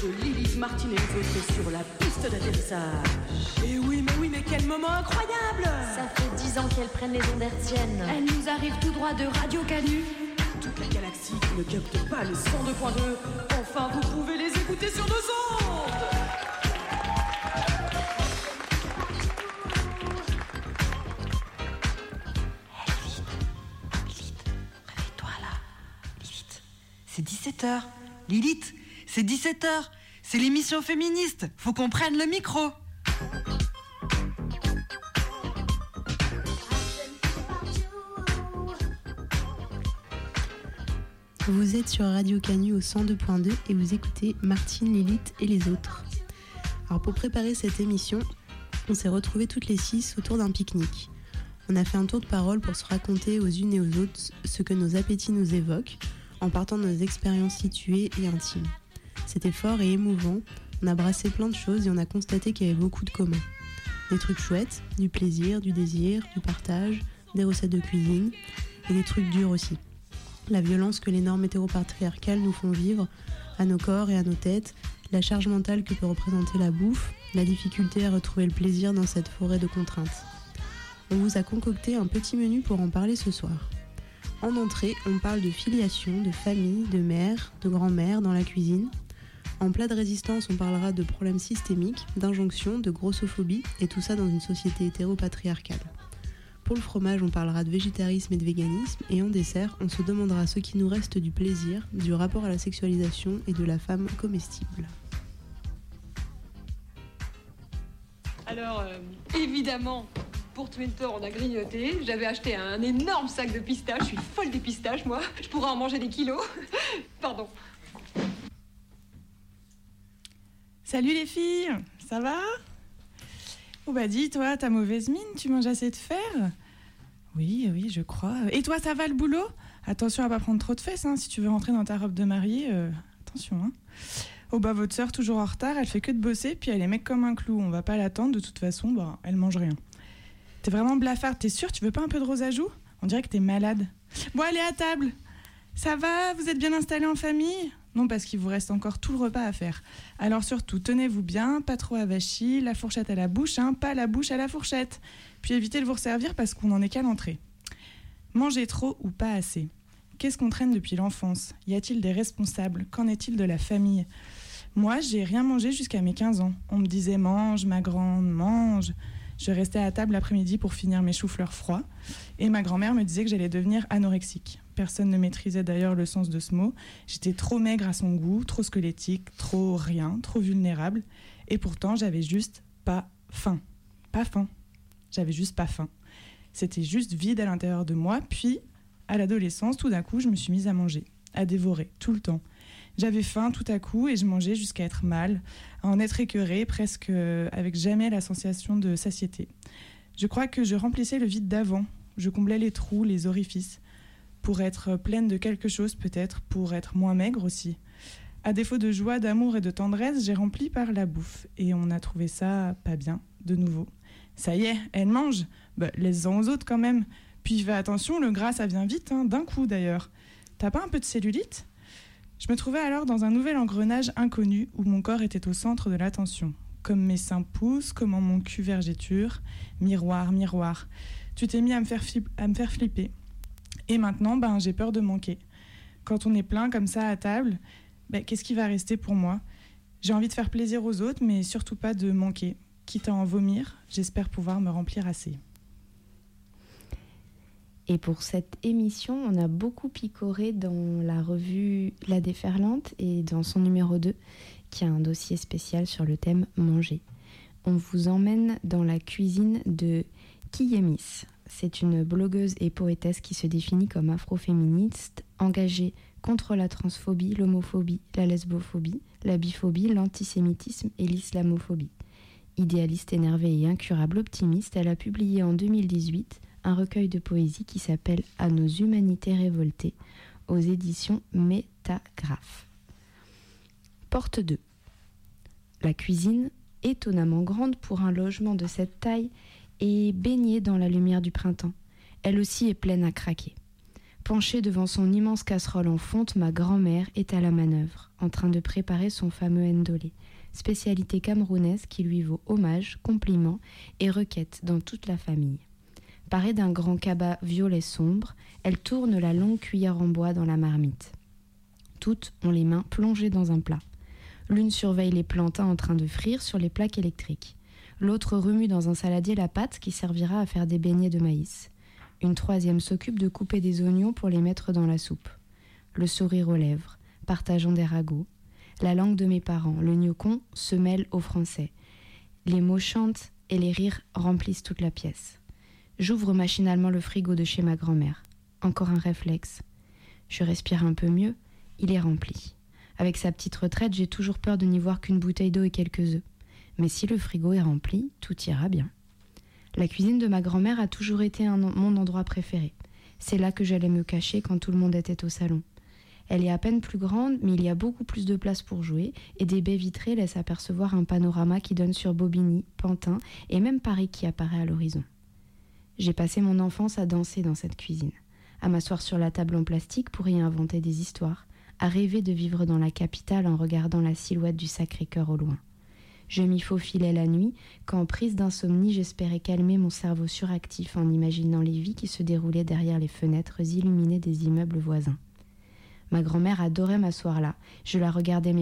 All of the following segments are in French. que Lilith Martinez était sur la piste d'atterrissage. Et oui, mais quel moment incroyable! Ça fait 10 ans qu'elles prennent les ondes hertziennes. Elles nous arrivent tout droit de Radio Canut. Toute la galaxie qui ne capte pas le 102.2. Enfin, vous pouvez les écouter sur nos ondes! C'est 17h. Lilith, c'est 17h. C'est l'émission féministe. Faut qu'on prenne le micro. Vous êtes sur Radio Canut au 102.2 et vous écoutez Martine, Lilith et les autres. Alors pour préparer cette émission, on s'est retrouvés toutes les 6 autour d'un pique-nique. On a fait un tour de parole pour se raconter aux unes et aux autres ce que nos appétits nous évoquent, en partant de nos expériences situées et intimes. C'était fort et émouvant, on a brassé plein de choses et on a constaté qu'il y avait beaucoup de communs. Des trucs chouettes, du plaisir, du désir, du partage, des recettes de cuisine, et des trucs durs aussi. La violence que les normes hétéropatriarcales nous font vivre, à nos corps et à nos têtes, la charge mentale que peut représenter la bouffe, la difficulté à retrouver le plaisir dans cette forêt de contraintes. On vous a concocté un petit menu pour en parler ce soir. En entrée, on parle de filiation, de famille, de mère, de grand-mère dans la cuisine. En plat de résistance, on parlera de problèmes systémiques, d'injonctions, de grossophobie, et tout ça dans une société hétéro-patriarcale. Pour le fromage, on parlera de végétarisme et de véganisme, et en dessert, on se demandera ce qui nous reste du plaisir, du rapport à la sexualisation et de la femme comestible. Alors, évidemment... Pour Twitter, on a grignoté. J'avais acheté un énorme sac de pistaches. Je suis folle des pistaches, moi. Je pourrais en manger des kilos. Pardon. Salut les filles, ça va? Oh bah dis, toi, t'as mauvaise mine, tu manges assez de fer? Oui, je crois. Et toi, ça va le boulot? Attention à pas prendre trop de fesses, hein, si tu veux rentrer dans ta robe de mariée. Attention, hein. Oh bah votre sœur, toujours en retard, elle fait que de bosser, puis elle est mec comme un clou. On va pas l'attendre, de toute façon, bah, elle mange rien. T'es vraiment blafarde, t'es sûre? Tu veux pas un peu de rose à joues? On dirait que t'es malade. Bon, allez à table. Ça va? Vous êtes bien installés en famille? Non, parce qu'il vous reste encore tout le repas à faire. Alors surtout, tenez-vous bien, pas trop avachis, la fourchette à la bouche, hein, pas la bouche à la fourchette. Puis évitez de vous resservir parce qu'on n'en est qu'à l'entrée. Mangez trop ou pas assez? Qu'est-ce qu'on traîne depuis l'enfance? Y a-t-il des responsables? Qu'en est-il de la famille? Moi, j'ai rien mangé jusqu'à mes 15 ans. On me disait « mange, ma grande, mange ». Je restais à table l'après-midi pour finir mes choux-fleurs froids et ma grand-mère me disait que j'allais devenir anorexique. Personne ne maîtrisait d'ailleurs le sens de ce mot. J'étais trop maigre à son goût, trop squelettique, trop rien, trop vulnérable. Et pourtant, j'avais juste pas faim. Pas faim. J'avais juste pas faim. C'était juste vide à l'intérieur de moi. Puis, à l'adolescence, tout d'un coup, je me suis mise à manger, à dévorer, tout le temps. J'avais faim tout à coup et je mangeais jusqu'à être mal, à en être écœurée, presque avec jamais la sensation de satiété. Je crois que je remplissais le vide d'avant, je comblais les trous, les orifices, pour être pleine de quelque chose peut-être, pour être moins maigre aussi. À défaut de joie, d'amour et de tendresse, j'ai rempli par la bouffe et on a trouvé ça pas bien, de nouveau. Ça y est, elle mange, bah, laisse-en aux autres quand même. Puis fais attention, le gras ça vient vite, hein, d'un coup d'ailleurs. T'as pas un peu de cellulite ? Je me trouvais alors dans un nouvel engrenage inconnu où mon corps était au centre de l'attention. Comme mes seins poussent, comment mon cul vergéture. Miroir, miroir. Tu t'es mis à me faire flipper. Et maintenant, ben, j'ai peur de manquer. Quand on est plein comme ça à table, ben, qu'est-ce qui va rester pour moi? J'ai envie de faire plaisir aux autres, mais surtout pas de manquer. Quitte à en vomir, j'espère pouvoir me remplir assez. Et pour cette émission, on a beaucoup picoré dans la revue La Déferlante et dans son numéro 2, qui a un dossier spécial sur le thème manger. On vous emmène dans la cuisine de Kiyémis. C'est une blogueuse et poétesse qui se définit comme afroféministe, engagée contre la transphobie, l'homophobie, la lesbophobie, la biphobie, l'antisémitisme et l'islamophobie. Idéaliste énervée et incurable optimiste, elle a publié en 2018 un recueil de poésie qui s'appelle « À nos humanités révoltées » aux éditions Métagraphe. Porte 2. La cuisine, étonnamment grande pour un logement de cette taille, est baignée dans la lumière du printemps. Elle aussi est pleine à craquer. Penchée devant son immense casserole en fonte, ma grand-mère est à la manœuvre, en train de préparer son fameux ndolé, spécialité camerounaise qui lui vaut hommage, compliments et requêtes dans toute la famille. Parée d'un grand cabas violet sombre, elle tourne la longue cuillère en bois dans la marmite. Toutes ont les mains plongées dans un plat. L'une surveille les plantains en train de frire sur les plaques électriques. L'autre remue dans un saladier la pâte qui servira à faire des beignets de maïs. Une troisième s'occupe de couper des oignons pour les mettre dans la soupe. Le sourire aux lèvres, partageant des ragots. La langue de mes parents, le gnocon, se mêle au français. Les mots chantent et les rires remplissent toute la pièce. J'ouvre machinalement le frigo de chez ma grand-mère. Encore un réflexe. Je respire un peu mieux, il est rempli. Avec sa petite retraite, j'ai toujours peur de n'y voir qu'une bouteille d'eau et quelques œufs. Mais si le frigo est rempli, tout ira bien. La cuisine de ma grand-mère a toujours été mon endroit préféré. C'est là que j'allais me cacher quand tout le monde était au salon. Elle est à peine plus grande, mais il y a beaucoup plus de place pour jouer, et des baies vitrées laissent apercevoir un panorama qui donne sur Bobigny, Pantin, et même Paris qui apparaît à l'horizon. J'ai passé mon enfance à danser dans cette cuisine, à m'asseoir sur la table en plastique pour y inventer des histoires, à rêver de vivre dans la capitale en regardant la silhouette du Sacré-Cœur au loin. Je m'y faufilais la nuit, quand, prise d'insomnie, j'espérais calmer mon cerveau suractif en imaginant les vies qui se déroulaient derrière les fenêtres illuminées des immeubles voisins. Ma grand-mère adorait m'asseoir là, je la regardais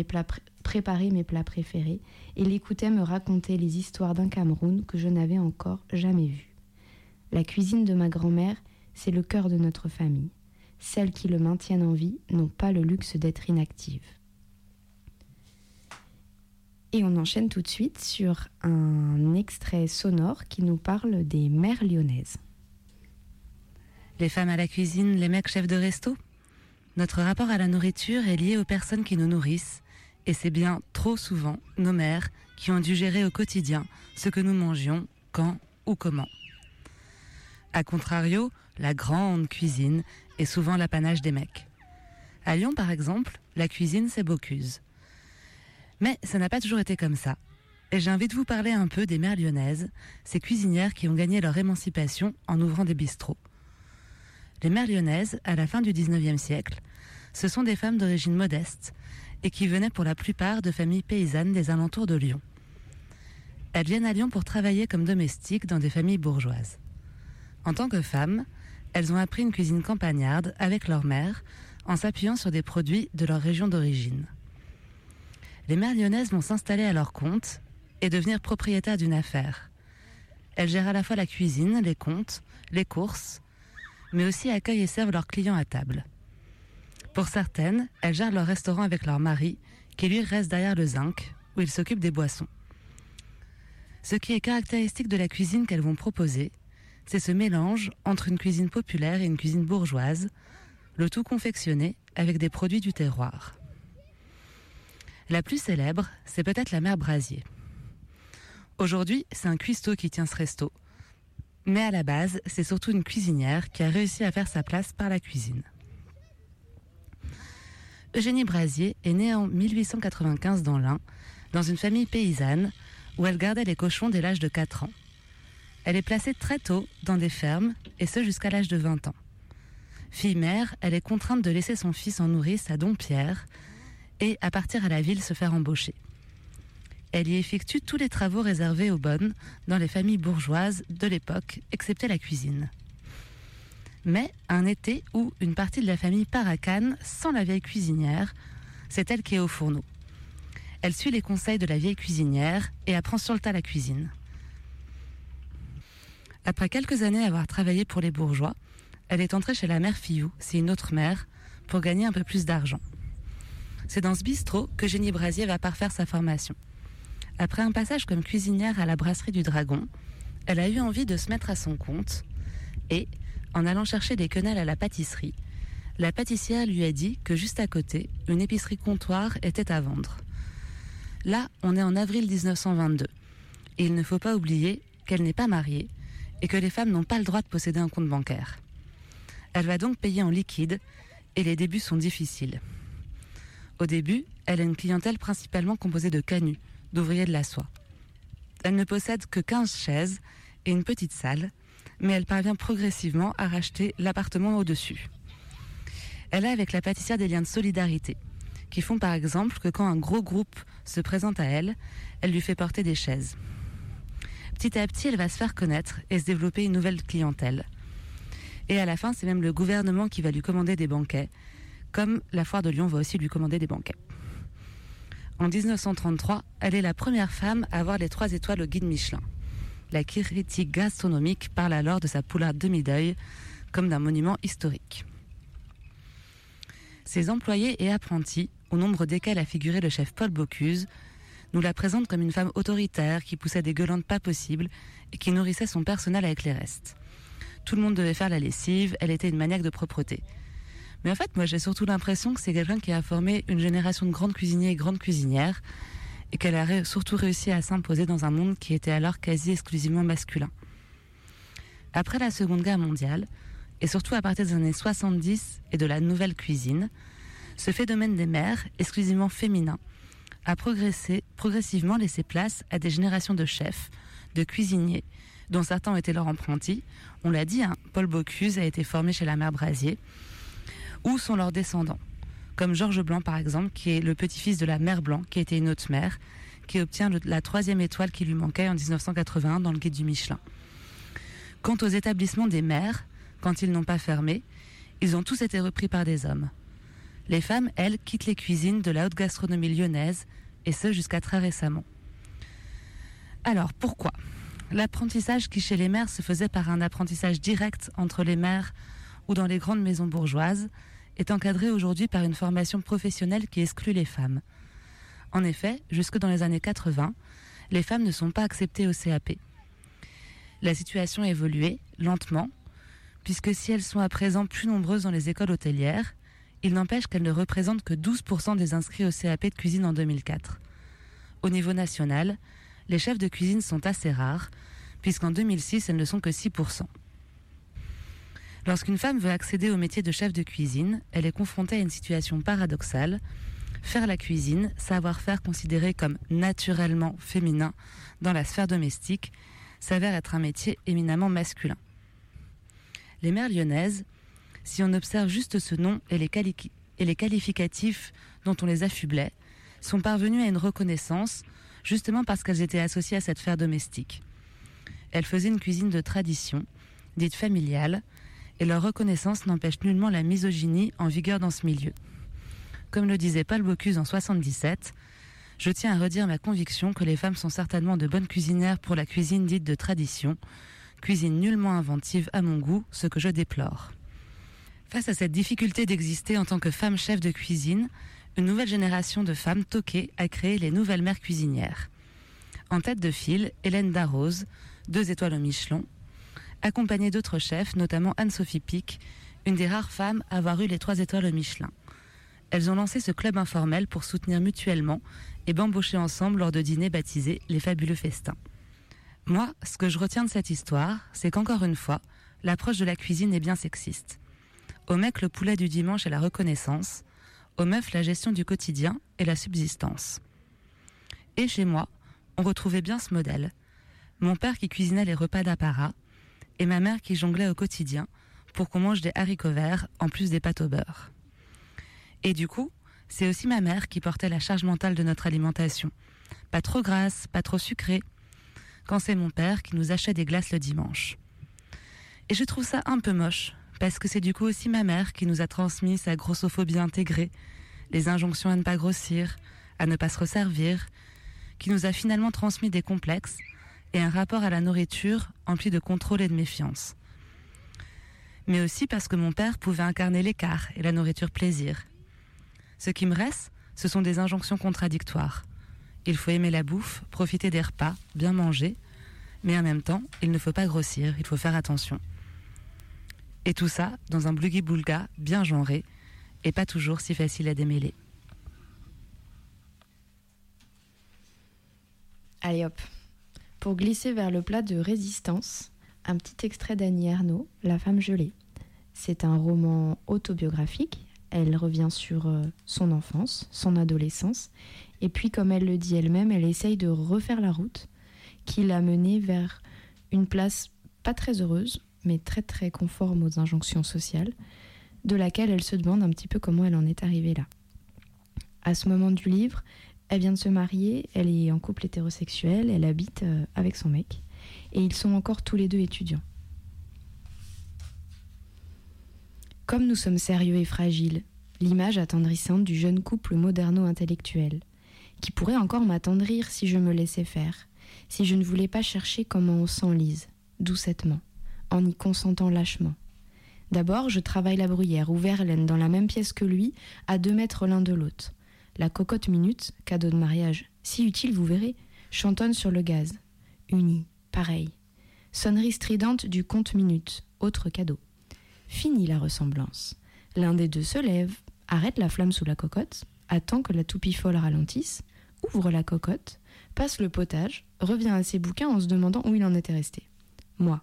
préparer mes plats préférés et l'écoutais me raconter les histoires d'un Cameroun que je n'avais encore jamais vu. La cuisine de ma grand-mère, c'est le cœur de notre famille. Celles qui le maintiennent en vie n'ont pas le luxe d'être inactives. Et on enchaîne tout de suite sur un extrait sonore qui nous parle des mères lyonnaises. Les femmes à la cuisine, les mecs chefs de resto. Notre rapport à la nourriture est lié aux personnes qui nous nourrissent. Et c'est bien trop souvent nos mères qui ont dû gérer au quotidien ce que nous mangions, quand ou comment. A contrario, la grande cuisine est souvent l'apanage des mecs. À Lyon, par exemple, la cuisine, c'est Bocuse. Mais ça n'a pas toujours été comme ça. Et j'ai envie de vous parler un peu des mères lyonnaises, ces cuisinières qui ont gagné leur émancipation en ouvrant des bistrots. Les mères lyonnaises, à la fin du XIXe siècle, ce sont des femmes d'origine modeste et qui venaient pour la plupart de familles paysannes des alentours de Lyon. Elles viennent à Lyon pour travailler comme domestiques dans des familles bourgeoises. En tant que femmes, elles ont appris une cuisine campagnarde avec leur mère en s'appuyant sur des produits de leur région d'origine. Les mères lyonnaises vont s'installer à leur compte et devenir propriétaires d'une affaire. Elles gèrent à la fois la cuisine, les comptes, les courses, mais aussi accueillent et servent leurs clients à table. Pour certaines, elles gèrent leur restaurant avec leur mari, qui lui reste derrière le zinc, où il s'occupe des boissons. Ce qui est caractéristique de la cuisine qu'elles vont proposer, c'est ce mélange entre une cuisine populaire et une cuisine bourgeoise, le tout confectionné avec des produits du terroir. La plus célèbre, c'est peut-être la mère Brazier. Aujourd'hui, c'est un cuistot qui tient ce resto. Mais à la base, c'est surtout une cuisinière qui a réussi à faire sa place par la cuisine. Eugénie Brazier est née en 1895 dans l'Ain, dans une famille paysanne où elle gardait les cochons dès l'âge de 4 ans. Elle est placée très tôt dans des fermes, et ce jusqu'à l'âge de 20 ans. Fille-mère, elle est contrainte de laisser son fils en nourrice à Dompierre, et à partir à la ville se faire embaucher. Elle y effectue tous les travaux réservés aux bonnes dans les familles bourgeoises de l'époque, excepté la cuisine. Mais un été où une partie de la famille part à Cannes sans la vieille cuisinière, c'est elle qui est au fourneau. Elle suit les conseils de la vieille cuisinière et apprend sur le tas la cuisine. Après quelques années avoir travaillé pour les bourgeois, elle est entrée chez la mère Fillou, c'est une autre mère, pour gagner un peu plus d'argent. C'est dans ce bistrot que Eugénie Brazier va parfaire sa formation. Après un passage comme cuisinière à la brasserie du Dragon, elle a eu envie de se mettre à son compte et, en allant chercher des quenelles à la pâtisserie, la pâtissière lui a dit que juste à côté, une épicerie comptoir était à vendre. Là, on est en avril 1922 et il ne faut pas oublier qu'elle n'est pas mariée et que les femmes n'ont pas le droit de posséder un compte bancaire. Elle va donc payer en liquide et les débuts sont difficiles. Au début, elle a une clientèle principalement composée de canuts, d'ouvriers de la soie. Elle ne possède que 15 chaises et une petite salle, mais elle parvient progressivement à racheter l'appartement au-dessus. elle a avec la pâtissière des liens de solidarité, qui font par exemple que quand un gros groupe se présente à elle, elle lui fait porter des chaises. Petit à petit, elle va se faire connaître et se développer une nouvelle clientèle. Et à la fin, c'est même le gouvernement qui va lui commander des banquets, comme la foire de Lyon va aussi lui commander des banquets. En 1933, elle est la première femme à avoir les 3 étoiles au guide Michelin. La critique gastronomique parle alors de sa poularde demi-deuil comme d'un monument historique. Ses employés et apprentis, au nombre desquels a figuré le chef Paul Bocuse, nous la présentent comme une femme autoritaire qui poussait des gueulantes pas possibles et qui nourrissait son personnel avec les restes. Tout le monde devait faire la lessive, elle était une maniaque de propreté. Mais en fait, moi j'ai surtout l'impression que c'est quelqu'un qui a formé une génération de grandes cuisiniers et grandes cuisinières et qu'elle a surtout réussi à s'imposer dans un monde qui était alors quasi exclusivement masculin. Après la Seconde Guerre mondiale, et surtout à partir des années 70 et de la nouvelle cuisine, ce phénomène des mères, exclusivement féminin, a progressivement laissé place à des générations de chefs, de cuisiniers, dont certains ont été leurs apprentis. On l'a dit, Paul Bocuse a été formé chez la mère Brazier, où sont leurs descendants, comme Georges Blanc par exemple, qui est le petit-fils de la mère Blanc, qui était une autre mère, qui obtient la 3e étoile qui lui manquait en 1981 dans le guide du Michelin. Quant aux établissements des mères, quand ils n'ont pas fermé, ils ont tous été repris par des hommes. Les femmes, elles, quittent les cuisines de la haute gastronomie lyonnaise, et ce jusqu'à très récemment. Alors, pourquoi ? L'apprentissage qui chez les mères se faisait par un apprentissage direct entre les mères ou dans les grandes maisons bourgeoises est encadré aujourd'hui par une formation professionnelle qui exclut les femmes. En effet, jusque dans les années 80, les femmes ne sont pas acceptées au CAP. La situation a évolué lentement, puisque si elles sont à présent plus nombreuses dans les écoles hôtelières, il n'empêche qu'elles ne représentent que 12% des inscrits au CAP de cuisine en 2004. Au niveau national, les chefs de cuisine sont assez rares, puisqu'en 2006, elles ne sont que 6%. Lorsqu'une femme veut accéder au métier de chef de cuisine, elle est confrontée à une situation paradoxale. Faire la cuisine, savoir-faire considéré comme naturellement féminin dans la sphère domestique, s'avère être un métier éminemment masculin. Les mères lyonnaises, si on observe juste ce nom et les qualificatifs dont on les affublait, sont parvenues à une reconnaissance, justement parce qu'elles étaient associées à cette sphère domestique. Elles faisaient une cuisine de tradition, dite familiale, et leur reconnaissance n'empêche nullement la misogynie en vigueur dans ce milieu. Comme le disait Paul Bocuse en 1977, « Je tiens à redire ma conviction que les femmes sont certainement de bonnes cuisinières pour la cuisine dite de tradition, cuisine nullement inventive à mon goût, ce que je déplore. » Face à cette difficulté d'exister en tant que femme chef de cuisine, une nouvelle génération de femmes toquées a créé les nouvelles mères cuisinières. En tête de file, Hélène Darroze, 2 étoiles au Michelin, accompagnée d'autres chefs, notamment Anne-Sophie Pic, une des rares femmes à avoir eu les 3 étoiles au Michelin. Elles ont lancé ce club informel pour soutenir mutuellement et bambocher ensemble lors de dîners baptisés « Les fabuleux festins ». Moi, ce que je retiens de cette histoire, c'est qu'encore une fois, l'approche de la cuisine est bien sexiste. Au mec, le poulet du dimanche et la reconnaissance. Aux meufs, la gestion du quotidien et la subsistance. Et chez moi, on retrouvait bien ce modèle. Mon père qui cuisinait les repas d'apparat et ma mère qui jonglait au quotidien pour qu'on mange des haricots verts en plus des pâtes au beurre. Et du coup, c'est aussi ma mère qui portait la charge mentale de notre alimentation. Pas trop grasse, pas trop sucrée. Quand c'est mon père qui nous achetait des glaces le dimanche. Et je trouve ça un peu moche, parce que c'est du coup aussi ma mère qui nous a transmis sa grossophobie intégrée, les injonctions à ne pas grossir, à ne pas se resservir, qui nous a finalement transmis des complexes et un rapport à la nourriture empli de contrôle et de méfiance. Mais aussi parce que mon père pouvait incarner l'écart et la nourriture plaisir. Ce qui me reste, ce sont des injonctions contradictoires. Il faut aimer la bouffe, profiter des repas, bien manger, mais en même temps, il ne faut pas grossir, il faut faire attention. Et tout ça dans un boogie-boulga bien genré et pas toujours si facile à démêler. Allez hop, pour glisser vers le plat de résistance, un petit extrait d'Annie Ernaux, La femme gelée. C'est un roman autobiographique, elle revient sur son enfance, son adolescence, et puis comme elle le dit elle-même, elle essaye de refaire la route qui l'a menée vers une place pas très heureuse, mais très très conforme aux injonctions sociales, de laquelle elle se demande un petit peu comment elle en est arrivée là. À ce moment du livre, elle vient de se marier, elle est en couple hétérosexuel, elle habite avec son mec, et ils sont encore tous les deux étudiants. Comme nous sommes sérieux et fragiles, l'image attendrissante du jeune couple moderno-intellectuel, qui pourrait encore m'attendrir si je me laissais faire, si je ne voulais pas chercher comment on s'enlise, doucettement, en y consentant lâchement. D'abord, je travaille la bruyère ou Verlaine dans la même pièce que lui, à 2 mètres l'un de l'autre. La cocotte minute, cadeau de mariage, si utile vous verrez, chantonne sur le gaz. Unie, pareil. Sonnerie stridente du compte minute, autre cadeau. Fini la ressemblance. L'un des deux se lève, arrête la flamme sous la cocotte, attend que la toupie folle ralentisse, ouvre la cocotte, passe le potage, revient à ses bouquins en se demandant où il en était resté. Moi.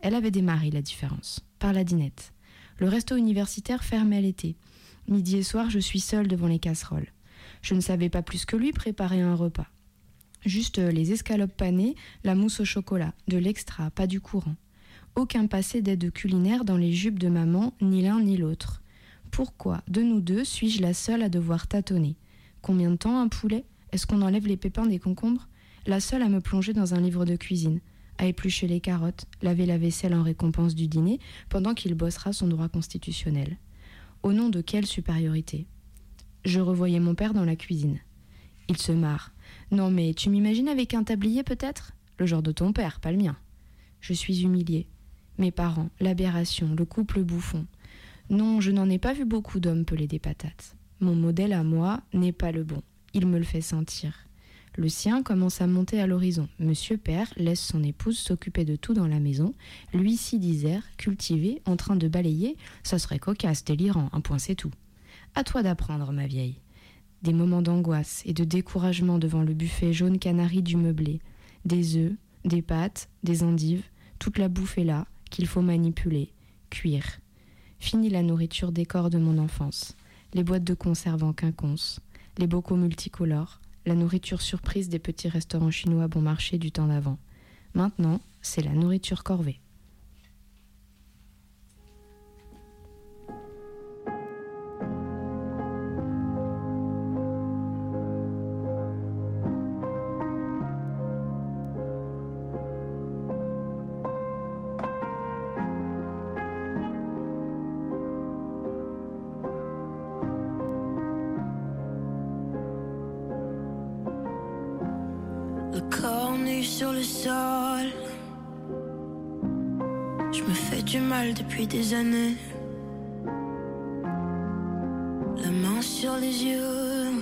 Elle avait démarré la différence, par la dînette. Le resto universitaire fermait l'été. Midi et soir, je suis seule devant les casseroles. Je ne savais pas plus que lui préparer un repas. Juste les escalopes panées, la mousse au chocolat, de l'extra, pas du courant. Aucun passé d'aide culinaire dans les jupes de maman, ni l'un ni l'autre. Pourquoi, de nous deux, suis-je la seule à devoir tâtonner ? Combien de temps un poulet ? Est-ce qu'on enlève les pépins des concombres ? La seule à me plonger dans un livre de cuisine, à éplucher les carottes, laver la vaisselle en récompense du dîner, pendant qu'il bossera son droit constitutionnel. Au nom de quelle supériorité ? Je revoyais mon père dans la cuisine. Il se marre. « Non mais tu m'imagines avec un tablier peut-être ? Le genre de ton père, pas le mien. » Je suis humiliée. Mes parents, l'aberration, le couple bouffon. Non, je n'en ai pas vu beaucoup d'hommes peler des patates. Mon modèle à moi n'est pas le bon. Il me le fait sentir. Le sien commence à monter à l'horizon. Monsieur Père laisse son épouse s'occuper de tout dans la maison. Lui si disert, cultivé, en train de balayer. Ça serait cocasse, délirant, un point c'est tout. À toi d'apprendre, ma vieille. Des moments d'angoisse et de découragement devant le buffet jaune canari du meublé. Des œufs, des pâtes, des endives. Toute la bouffe est là, qu'il faut manipuler, cuire. Fini la nourriture décor de mon enfance, les boîtes de conserve en quinconce, les bocaux multicolores, la nourriture surprise des petits restaurants chinois bon marché du temps d'avant. Maintenant, c'est la nourriture corvée. Depuis des années, la main sur les yeux,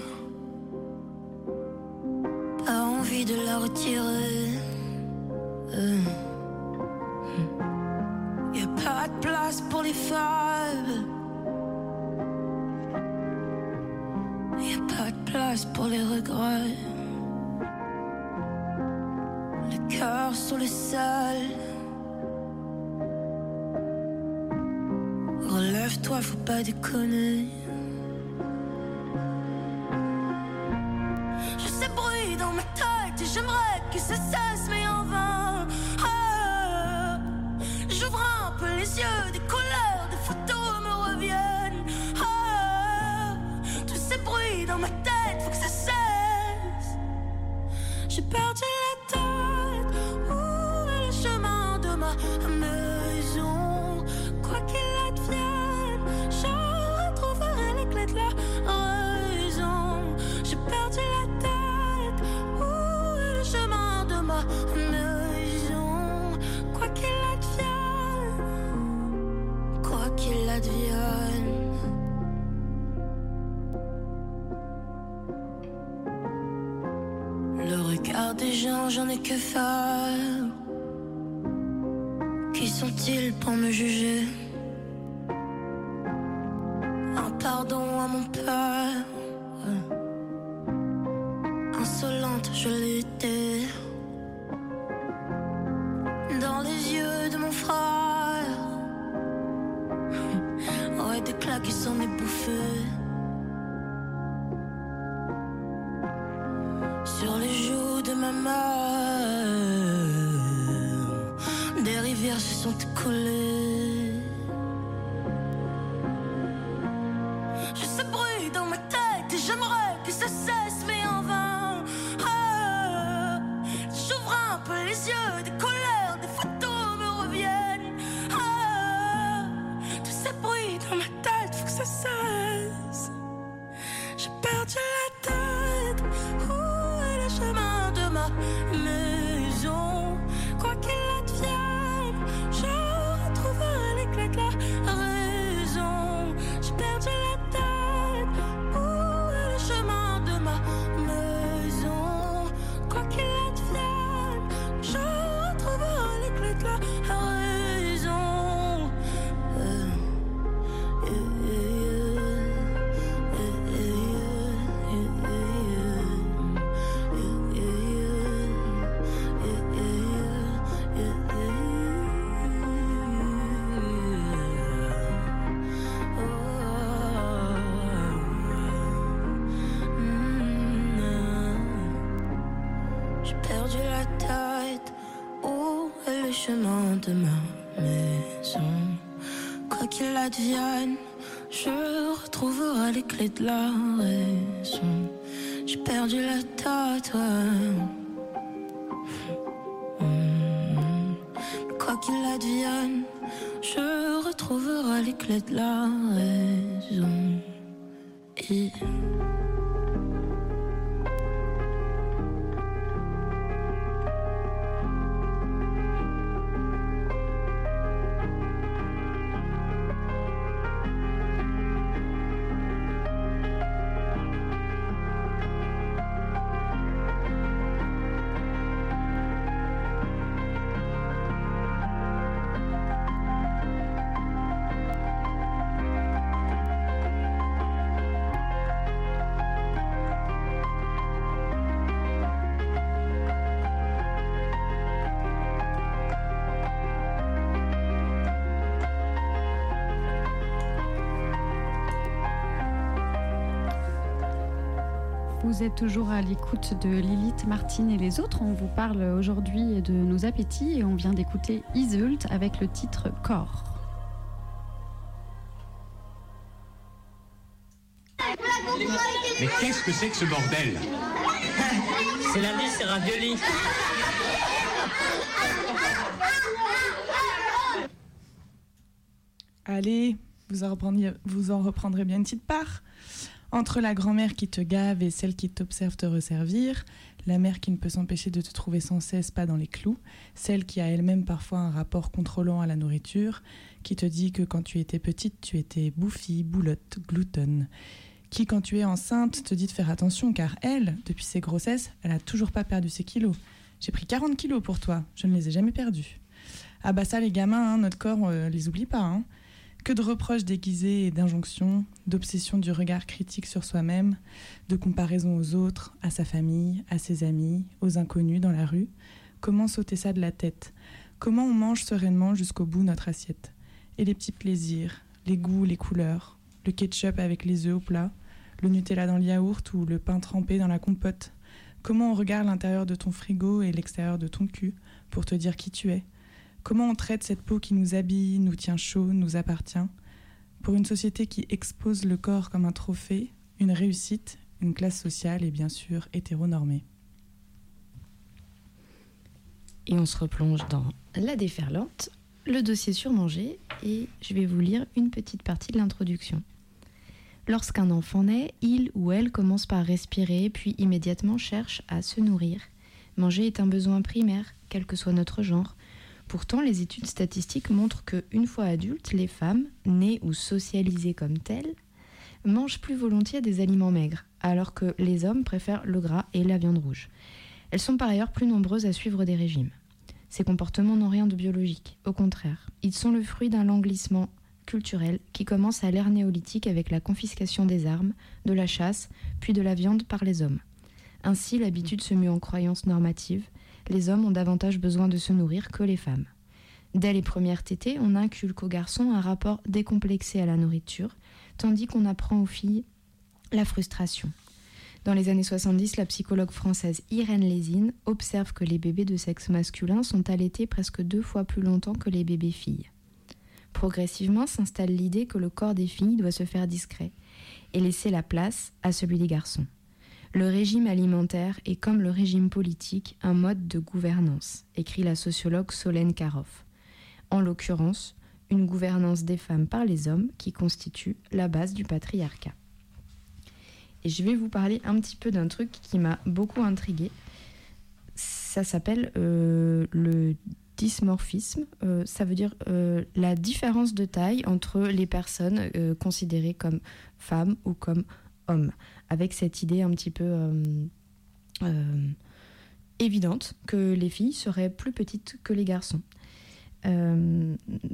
pas envie de la retirer. Y a pas de place pour les fables, y a pas de place pour les regrets. Le cœur sur le sol. Toi, faut pas déconner. J'ai ces bruits dans ma tête et j'aimerais que ça cesse, mais en vain. Ah, j'ouvre un peu les yeux, des couleurs, des photos me reviennent. Ah, tous ces bruits dans ma tête, faut que ça cesse. J'ai perdu la tête, le chemin de ma maison. Quoi qu'il advienne. Le regard des gens, j'en ai que faire. Qui sont-ils pour me juger? Un pardon à mon père. Insolente, je l'ai été. Dans les yeux de mon frère. Des claques sont mes bouffées. Sur les joues de ma mère, des rivières se sont écoulées. des yeux, des couleurs, des photos me reviennent. Ah, tout ça bruit dans ma tête, faut que ça cesse. J'ai perdu la tête. Où est le chemin de ma maison? Quoi qu'il advienne, je retrouverai l'éclat de la raison. J'ai perdu la tête. Où est le chemin de ma maison? Quoi qu'il advienne, je retrouverai l'éclat de la raison. Chemin de ma maison. Quoi qu'il advienne, je retrouverai les clés de la raison. J'ai perdu la tête, ouais. Quoi qu'il advienne, je retrouverai les clés de la raison. Et... Vous êtes toujours à l'écoute de Lilith, Martine et les autres. On vous parle aujourd'hui de nos appétits et on vient d'écouter Isult avec le titre Corps. Mais qu'est-ce que c'est que ce bordel? C'est la messe et ravioli. Allez, vous en reprendrez bien une petite part. Entre la grand-mère qui te gave et celle qui t'observe te resservir, la mère qui ne peut s'empêcher de te trouver sans cesse pas dans les clous, celle qui a elle-même parfois un rapport contrôlant à la nourriture, qui te dit que quand tu étais petite, tu étais bouffie, boulotte, gloutonne, qui quand tu es enceinte te dit de faire attention car elle, depuis ses grossesses, elle a toujours pas perdu ses kilos. J'ai pris 40 kilos pour toi, je ne les ai jamais perdus. Ah bah ça les gamins, hein, notre corps, les oublie pas, hein. Que de reproches déguisés et d'injonctions, d'obsession du regard critique sur soi-même, de comparaison aux autres, à sa famille, à ses amis, aux inconnus dans la rue. Comment sauter ça de la tête? Comment on mange sereinement jusqu'au bout notre assiette? Et les petits plaisirs, les goûts, les couleurs, le ketchup avec les œufs au plat, le Nutella dans le yaourt ou le pain trempé dans la compote. Comment on regarde l'intérieur de ton frigo et l'extérieur de ton cul pour te dire qui tu es? Comment on traite cette peau qui nous habille, nous tient chaud, nous appartient? Pour une société qui expose le corps comme un trophée, une réussite, une classe sociale et bien sûr hétéronormée. Et on se replonge dans La Déferlante, le dossier surmangé, et je vais vous lire une petite partie de l'introduction. Lorsqu'un enfant naît, il ou elle commence par respirer, puis immédiatement cherche à se nourrir. Manger est un besoin primaire, quel que soit notre genre. Pourtant, les études statistiques montrent qu'une fois adultes, les femmes, nées ou socialisées comme telles, mangent plus volontiers des aliments maigres, alors que les hommes préfèrent le gras et la viande rouge. Elles sont par ailleurs plus nombreuses à suivre des régimes. Ces comportements n'ont rien de biologique, au contraire. Ils sont le fruit d'un lent glissement culturel qui commence à l'ère néolithique avec la confiscation des armes, de la chasse, puis de la viande par les hommes. Ainsi, l'habitude se mue en croyances normatives. Les hommes ont davantage besoin de se nourrir que les femmes. Dès les premières tétées, on inculque aux garçons un rapport décomplexé à la nourriture, tandis qu'on apprend aux filles la frustration. Dans les années 70, la psychologue française Irène Lésine observe que les bébés de sexe masculin sont allaités presque 2 fois plus longtemps que les bébés filles. Progressivement s'installe l'idée que le corps des filles doit se faire discret et laisser la place à celui des garçons. Le régime alimentaire est, comme le régime politique, un mode de gouvernance, écrit la sociologue Solène Karoff. En l'occurrence, une gouvernance des femmes par les hommes qui constitue la base du patriarcat. Et je vais vous parler un petit peu d'un truc qui m'a beaucoup intriguée. Ça s'appelle le dysmorphisme. Ça veut dire la différence de taille entre les personnes considérées comme femmes ou comme hommes. Avec cette idée un petit peu évidente que les filles seraient plus petites que les garçons.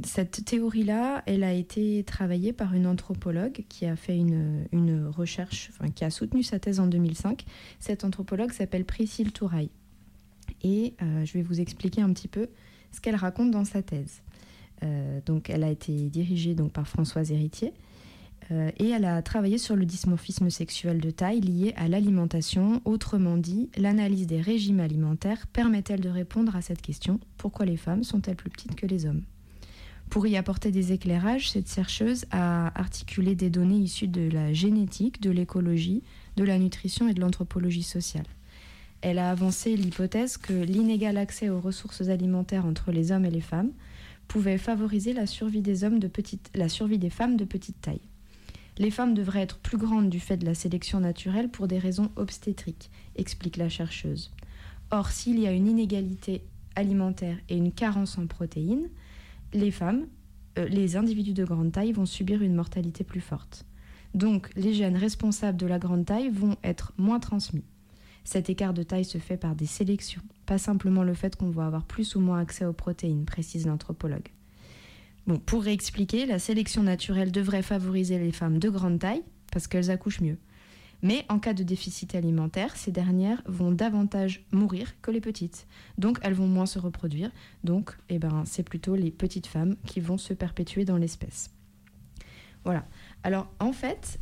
Cette théorie-là, elle a été travaillée par une anthropologue qui a fait une recherche, enfin, qui a soutenu sa thèse en 2005. Cette anthropologue s'appelle Priscille Touraille. Et je vais vous expliquer un petit peu ce qu'elle raconte dans sa thèse. Donc, elle a été dirigée donc, par Françoise Héritier. Et elle a travaillé sur le dysmorphisme sexuel de taille lié à l'alimentation. Autrement dit, l'analyse des régimes alimentaires permet-elle de répondre à cette question ? Pourquoi les femmes sont-elles plus petites que les hommes ? Pour y apporter des éclairages, cette chercheuse a articulé des données issues de la génétique, de l'écologie, de la nutrition et de l'anthropologie sociale. Elle a avancé l'hypothèse que l'inégal accès aux ressources alimentaires entre les hommes et les femmes pouvait favoriser la survie des femmes de petite taille. Les femmes devraient être plus grandes du fait de la sélection naturelle pour des raisons obstétriques, explique la chercheuse. Or, s'il y a une inégalité alimentaire et une carence en protéines, les individus de grande taille vont subir une mortalité plus forte. Donc, les gènes responsables de la grande taille vont être moins transmis. Cet écart de taille se fait par des sélections, pas simplement le fait qu'on va avoir plus ou moins accès aux protéines, précise l'anthropologue. Bon, pour réexpliquer, la sélection naturelle devrait favoriser les femmes de grande taille parce qu'elles accouchent mieux. Mais en cas de déficit alimentaire, ces dernières vont davantage mourir que les petites. Donc elles vont moins se reproduire. Donc c'est plutôt les petites femmes qui vont se perpétuer dans l'espèce. Voilà. Alors en fait,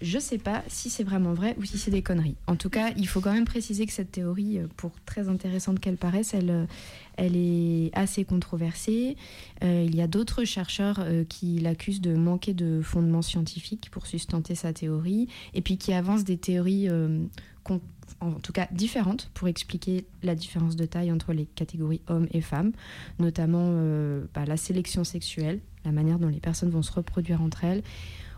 je sais pas si c'est vraiment vrai ou si c'est des conneries. En tout cas, il faut quand même préciser que cette théorie, pour très intéressante qu'elle paraisse, elle est assez controversée. Il y a d'autres chercheurs qui l'accusent de manquer de fondements scientifiques pour sustenter sa théorie, et puis qui avancent des théories, en tout cas différentes, pour expliquer la différence de taille entre les catégories hommes et femmes, notamment la sélection sexuelle, la manière dont les personnes vont se reproduire entre elles,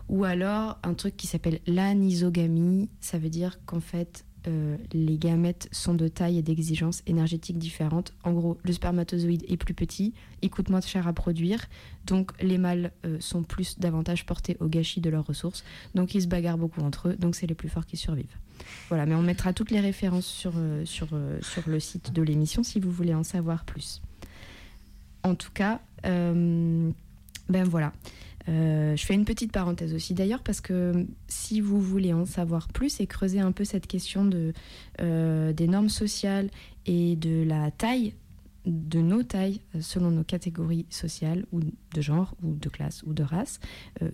ou alors un truc qui s'appelle l'anisogamie. Ça veut dire qu'en fait, les gamètes sont de taille et d'exigence énergétique différentes. En gros, le spermatozoïde est plus petit, il coûte moins cher à produire, donc les mâles sont davantage portés au gâchis de leurs ressources, donc ils se bagarrent beaucoup entre eux, donc c'est les plus forts qui survivent. Voilà, mais on mettra toutes les références sur le site de l'émission si vous voulez en savoir plus. En tout cas, voilà. Je fais une petite parenthèse aussi d'ailleurs parce que si vous voulez en savoir plus et creuser un peu cette question des normes sociales et de la taille, de nos tailles selon nos catégories sociales ou de genre ou de classe ou de race,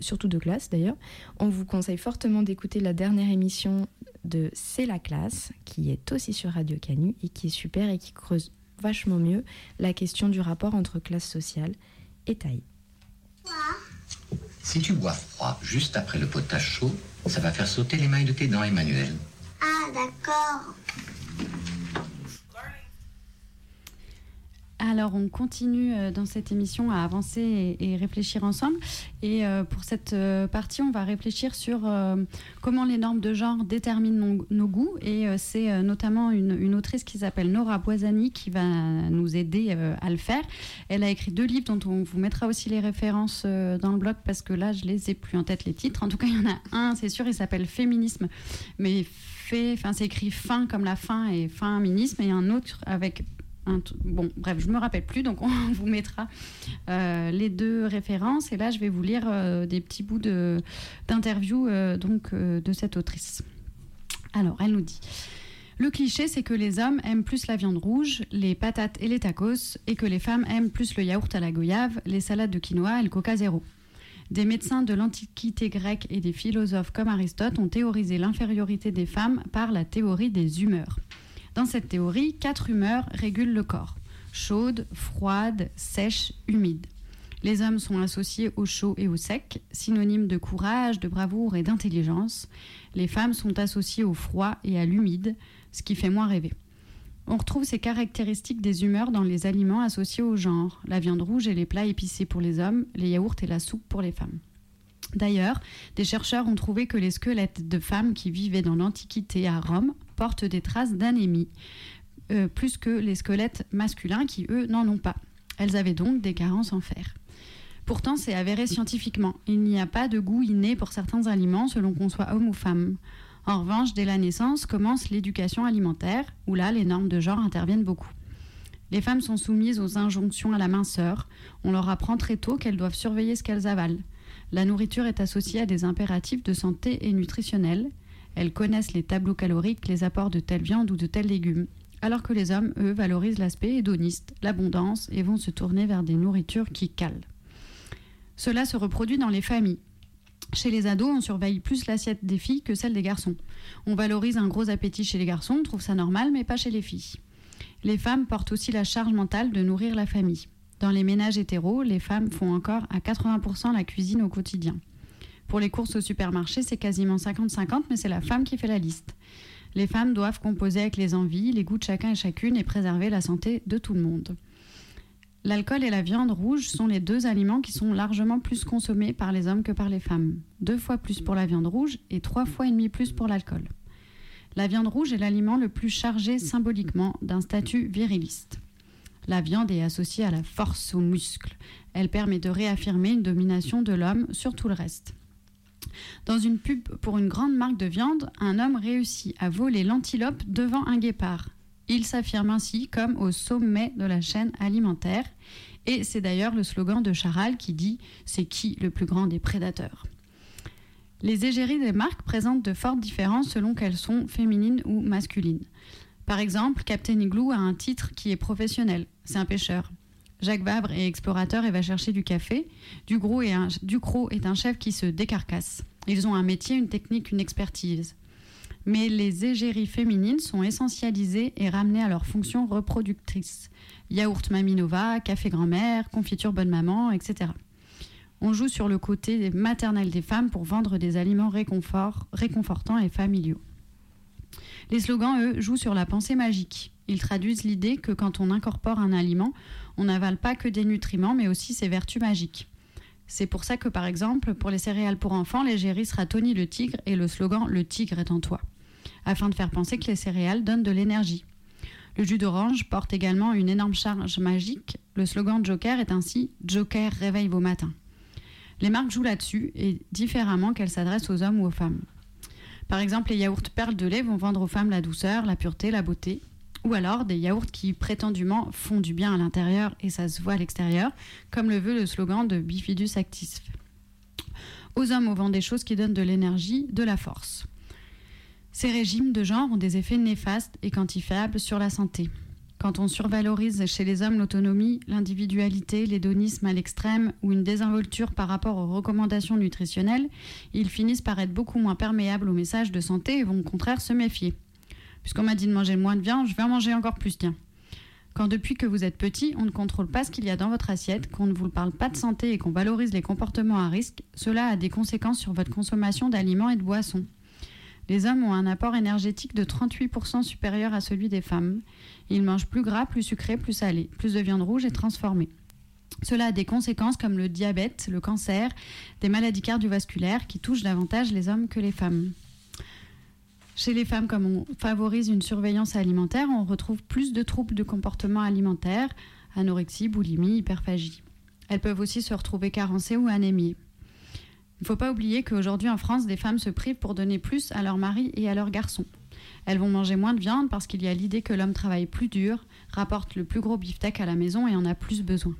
surtout de classe d'ailleurs, on vous conseille fortement d'écouter la dernière émission de C'est la classe qui est aussi sur Radio Canut et qui est super et qui creuse vachement mieux la question du rapport entre classe sociale et taille. Ouais. Si tu bois froid juste après le potage chaud, ça va faire sauter l'émail de tes dents, Emmanuel. Ah, d'accord. Alors, on continue dans cette émission à avancer et réfléchir ensemble. Et pour cette partie, on va réfléchir sur comment les normes de genre déterminent nos goûts. Et c'est notamment une autrice qui s'appelle Nora Boisani qui va nous aider à le faire. Elle a écrit 2 livres dont on vous mettra aussi les références dans le blog parce que là, je les ai plus en tête les titres. En tout cas, il y en a un, c'est sûr, il s'appelle Féminisme. Mais c'est écrit fin comme la fin et féminisme. Et un autre avec... je ne me rappelle plus, donc on vous mettra les 2 références. Et là, je vais vous lire des petits bouts d'interviews de cette autrice. Alors, elle nous dit... Le cliché, c'est que les hommes aiment plus la viande rouge, les patates et les tacos, et que les femmes aiment plus le yaourt à la goyave, les salades de quinoa et le coca zéro. Des médecins de l'Antiquité grecque et des philosophes comme Aristote ont théorisé l'infériorité des femmes par la théorie des humeurs. Dans cette théorie, 4 humeurs régulent le corps. Chaude, froide, sèche, humide. Les hommes sont associés au chaud et au sec, synonymes de courage, de bravoure et d'intelligence. Les femmes sont associées au froid et à l'humide, ce qui fait moins rêver. On retrouve ces caractéristiques des humeurs dans les aliments associés au genre, la viande rouge et les plats épicés pour les hommes, les yaourts et la soupe pour les femmes. D'ailleurs, des chercheurs ont trouvé que les squelettes de femmes qui vivaient dans l'Antiquité à Rome portent des traces d'anémie, plus que les squelettes masculins qui, eux, n'en ont pas. Elles avaient donc des carences en fer. Pourtant, c'est avéré scientifiquement. Il n'y a pas de goût inné pour certains aliments selon qu'on soit homme ou femme. En revanche, dès la naissance commence l'éducation alimentaire, où là, les normes de genre interviennent beaucoup. Les femmes sont soumises aux injonctions à la minceur. On leur apprend très tôt qu'elles doivent surveiller ce qu'elles avalent. La nourriture est associée à des impératifs de santé et nutritionnels. Elles connaissent les tableaux caloriques, les apports de telle viande ou de tels légumes. Alors que les hommes, eux, valorisent l'aspect hédoniste, l'abondance, et vont se tourner vers des nourritures qui calent. Cela se reproduit dans les familles. Chez les ados, on surveille plus l'assiette des filles que celle des garçons. On valorise un gros appétit chez les garçons, on trouve ça normal, mais pas chez les filles. Les femmes portent aussi la charge mentale de nourrir la famille. Dans les ménages hétéros, les femmes font encore à 80% la cuisine au quotidien. Pour les courses au supermarché, c'est quasiment 50-50, mais c'est la femme qui fait la liste. Les femmes doivent composer avec les envies, les goûts de chacun et chacune et préserver la santé de tout le monde. L'alcool et la viande rouge sont les deux aliments qui sont largement plus consommés par les hommes que par les femmes. 2 fois plus pour la viande rouge et 3,5 fois plus pour l'alcool. La viande rouge est l'aliment le plus chargé symboliquement d'un statut viriliste. La viande est associée à la force, aux muscles. Elle permet de réaffirmer une domination de l'homme sur tout le reste. Dans une pub pour une grande marque de viande, un homme réussit à voler l'antilope devant un guépard. Il s'affirme ainsi comme au sommet de la chaîne alimentaire. Et c'est d'ailleurs le slogan de Charal qui dit « C'est qui le plus grand des prédateurs ?» Les égéries des marques présentent de fortes différences selon qu'elles sont féminines ou masculines. Par exemple, Captain Igloo a un titre qui est professionnel, c'est un pêcheur. Jacques Vabre est explorateur et va chercher du café. Ducrot est un chef qui se décarcasse. Ils ont un métier, une technique, une expertise. Mais les égéries féminines sont essentialisées et ramenées à leur fonction reproductrice. Yaourt Maminova, café grand-mère, confiture bonne maman, etc. On joue sur le côté maternel des femmes pour vendre des aliments réconfortants et familiaux. Les slogans, eux, jouent sur la pensée magique. Ils traduisent l'idée que quand on incorpore un aliment, on n'avale pas que des nutriments, mais aussi ses vertus magiques. C'est pour ça que, par exemple, pour les céréales pour enfants, l'égérie sera Tony le tigre et le slogan « Le tigre est en toi », afin de faire penser que les céréales donnent de l'énergie. Le jus d'orange porte également une énorme charge magique. Le slogan Joker est ainsi « Joker, réveille vos matins ». Les marques jouent là-dessus, et différemment qu'elles s'adressent aux hommes ou aux femmes. Par exemple, les yaourts perles de lait vont vendre aux femmes la douceur, la pureté, la beauté. Ou alors des yaourts qui prétendument font du bien à l'intérieur et ça se voit à l'extérieur, comme le veut le slogan de Bifidus Actif. Aux hommes, on vend des choses qui donnent de l'énergie, de la force. Ces régimes de genre ont des effets néfastes et quantifiables sur la santé. Quand on survalorise chez les hommes l'autonomie, l'individualité, l'hédonisme à l'extrême ou une désinvolture par rapport aux recommandations nutritionnelles, ils finissent par être beaucoup moins perméables aux messages de santé et vont au contraire se méfier. Puisqu'on m'a dit de manger moins de viande, je vais en manger encore plus, tiens. Quand depuis que vous êtes petit, on ne contrôle pas ce qu'il y a dans votre assiette, qu'on ne vous parle pas de santé et qu'on valorise les comportements à risque, cela a des conséquences sur votre consommation d'aliments et de boissons. Les hommes ont un apport énergétique de 38% supérieur à celui des femmes. Ils mangent plus gras, plus sucré, plus salé, plus de viande rouge et transformée. Cela a des conséquences comme le diabète, le cancer, des maladies cardiovasculaires qui touchent davantage les hommes que les femmes. Chez les femmes, comme on favorise une surveillance alimentaire, on retrouve plus de troubles de comportement alimentaire, anorexie, boulimie, hyperphagie. Elles peuvent aussi se retrouver carencées ou anémiées. Il ne faut pas oublier qu'aujourd'hui en France, des femmes se privent pour donner plus à leur mari et à leur garçon. Elles vont manger moins de viande parce qu'il y a l'idée que l'homme travaille plus dur, rapporte le plus gros beefsteak à la maison et en a plus besoin.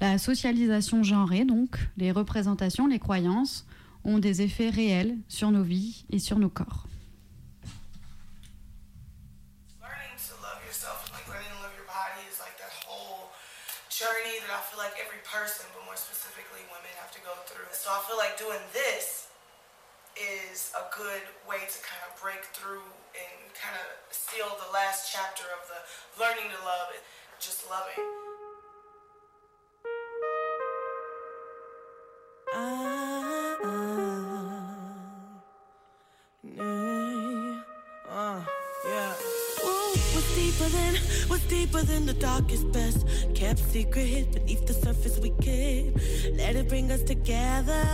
La socialisation genrée, donc, les représentations, les croyances, ont des effets réels sur nos vies et sur nos corps. Journey that I feel like every person, but more specifically women, have to go through. So I feel like doing this is a good way to kind of break through and kind of seal the last chapter of the learning to love and just loving. What's deeper than the darkest best kept secret beneath the surface we keep. Let it bring us together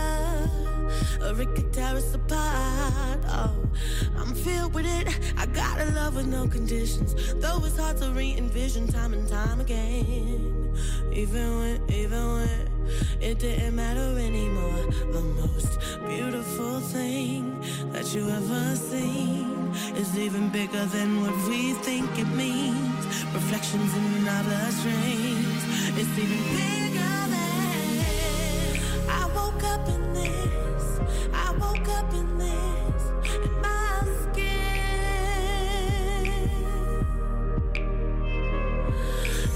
or it could tear us apart. Oh, I'm filled with it. I gotta love with no conditions, though it's hard to re-envision time and time again. Even when it didn't matter anymore. The most beautiful thing that you ever seen is even bigger than what we think it means. Reflections in our bloodstreams, it's even bigger than. I woke up in this, in my skin.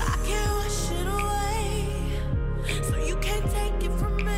I can't wash it away, so you can't take it from me.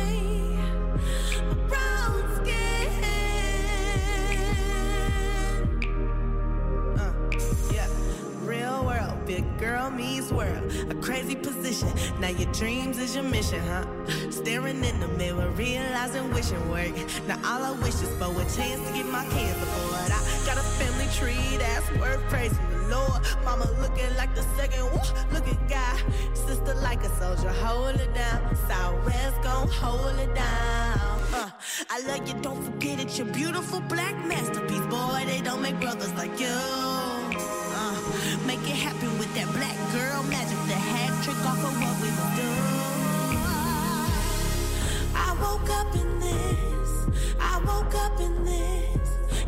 Big girl means world, a crazy position. Now your dreams is your mission, huh? Staring in the mirror, realizing wishing work. Now all I wish is for a chance to get my kids aboard. I got a family tree that's worth praising the Lord. Mama looking like the second, woo, look at God. Sister like a soldier, hold it down. Southwest gon' hold it down. I love you, don't forget it, your beautiful black masterpiece. Boy, they don't make brothers like you. Make it happen with that black girl magic, the hat trick off of what we do. I woke up in this,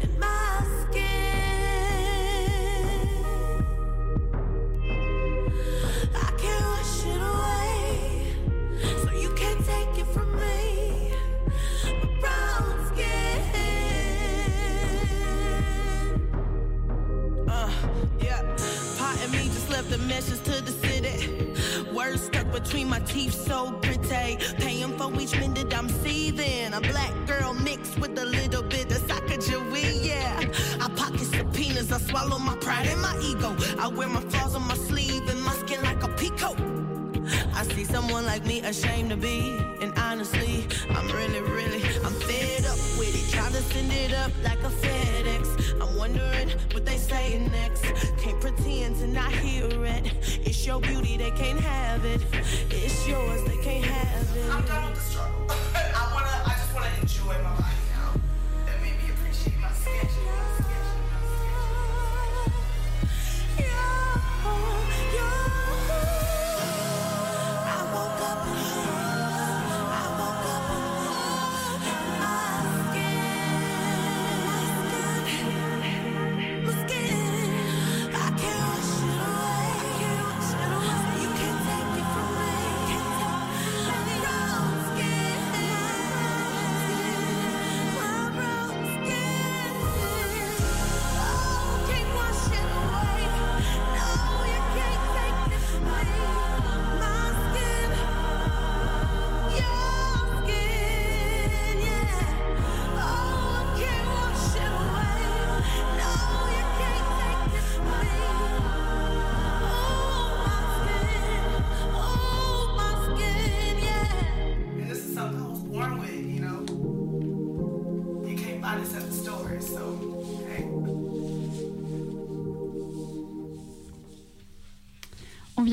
in my skin. I can't wash it away, so you can't take it from me. My brown skin. Me just left a message to the city. Words stuck between my teeth, so pretty. Paying for each minute I'm seething. A black girl mixed with a little bit of Sacagawea, yeah. I pocket subpoenas, I swallow my pride and my ego. I wear my flaws on my sleeve and my skin like a peacoat. I see someone like me ashamed to be, and honestly, I'm really, I'm fed up with it. Trying to send it up like a FedEx. I'm wondering what they saying next. Can't pretend to not hear it. It's your beauty, they can't have it. It's yours, they can't have it. I'm done with the struggle. I just wanna enjoy my life now. That made me appreciate my sketch.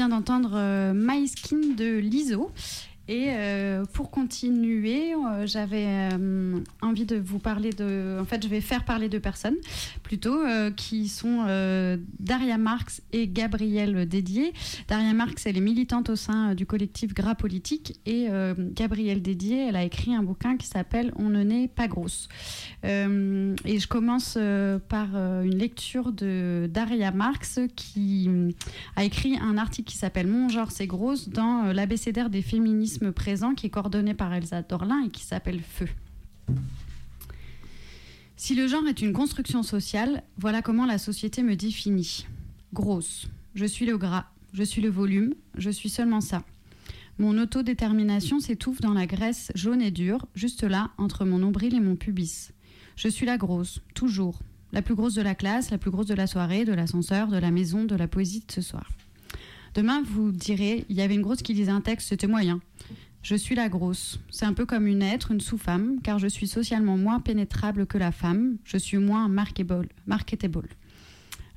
D'entendre My Skin de Liso. Et pour continuer, j'avais envie de vous parler de... En fait, je vais faire parler deux personnes, plutôt, qui sont Daria Marx et Gabrielle Dédier. Daria Marx, elle est militante au sein du collectif Gras Politique. Et Gabrielle Dédier, elle a écrit un bouquin qui s'appelle « On ne naît pas grosse ». Et je commence par une lecture de Daria Marx, qui a écrit un article qui s'appelle « Mon genre, c'est grosse » dans l'abécédaire des féminismes présent, qui est coordonné par Elsa Dorlin et qui s'appelle Feu. Si le genre est une construction sociale, voilà comment la société me définit. Grosse. Je suis le gras. Je suis le volume. Je suis seulement ça. Mon autodétermination s'étouffe dans la graisse jaune et dure, juste là, entre mon nombril et mon pubis. Je suis la grosse, toujours. La plus grosse de la classe, la plus grosse de la soirée, de l'ascenseur, de la maison, de la poésie de ce soir. Demain, vous direz, il y avait une grosse qui lisait un texte, c'était moyen. Je suis la grosse. C'est un peu comme une hêtre, une sous-femme, car je suis socialement moins pénétrable que la femme. Je suis moins marketable.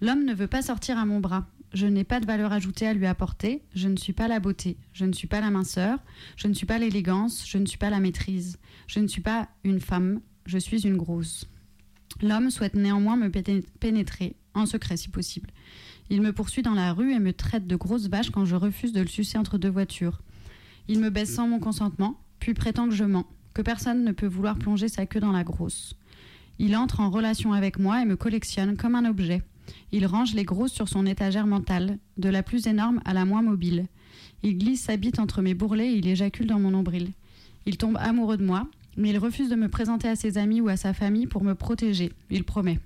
L'homme ne veut pas sortir à mon bras. Je n'ai pas de valeur ajoutée à lui apporter, je ne suis pas la beauté, je ne suis pas la minceur, je ne suis pas l'élégance, je ne suis pas la maîtrise, je ne suis pas une femme, je suis une grosse. L'homme souhaite néanmoins me pénétrer, en secret si possible. Il me poursuit dans la rue et me traite de grosse vache quand je refuse de le sucer entre deux voitures. Il me baisse sans mon consentement, puis prétend que je mens, que personne ne peut vouloir plonger sa queue dans la grosse. Il entre en relation avec moi et me collectionne comme un objet. Il range les grosses sur son étagère mentale, de la plus énorme à la moins mobile. Il glisse sa bite entre mes bourrelets et il éjacule dans mon nombril. Il tombe amoureux de moi, mais il refuse de me présenter à ses amis ou à sa famille pour me protéger, il promet.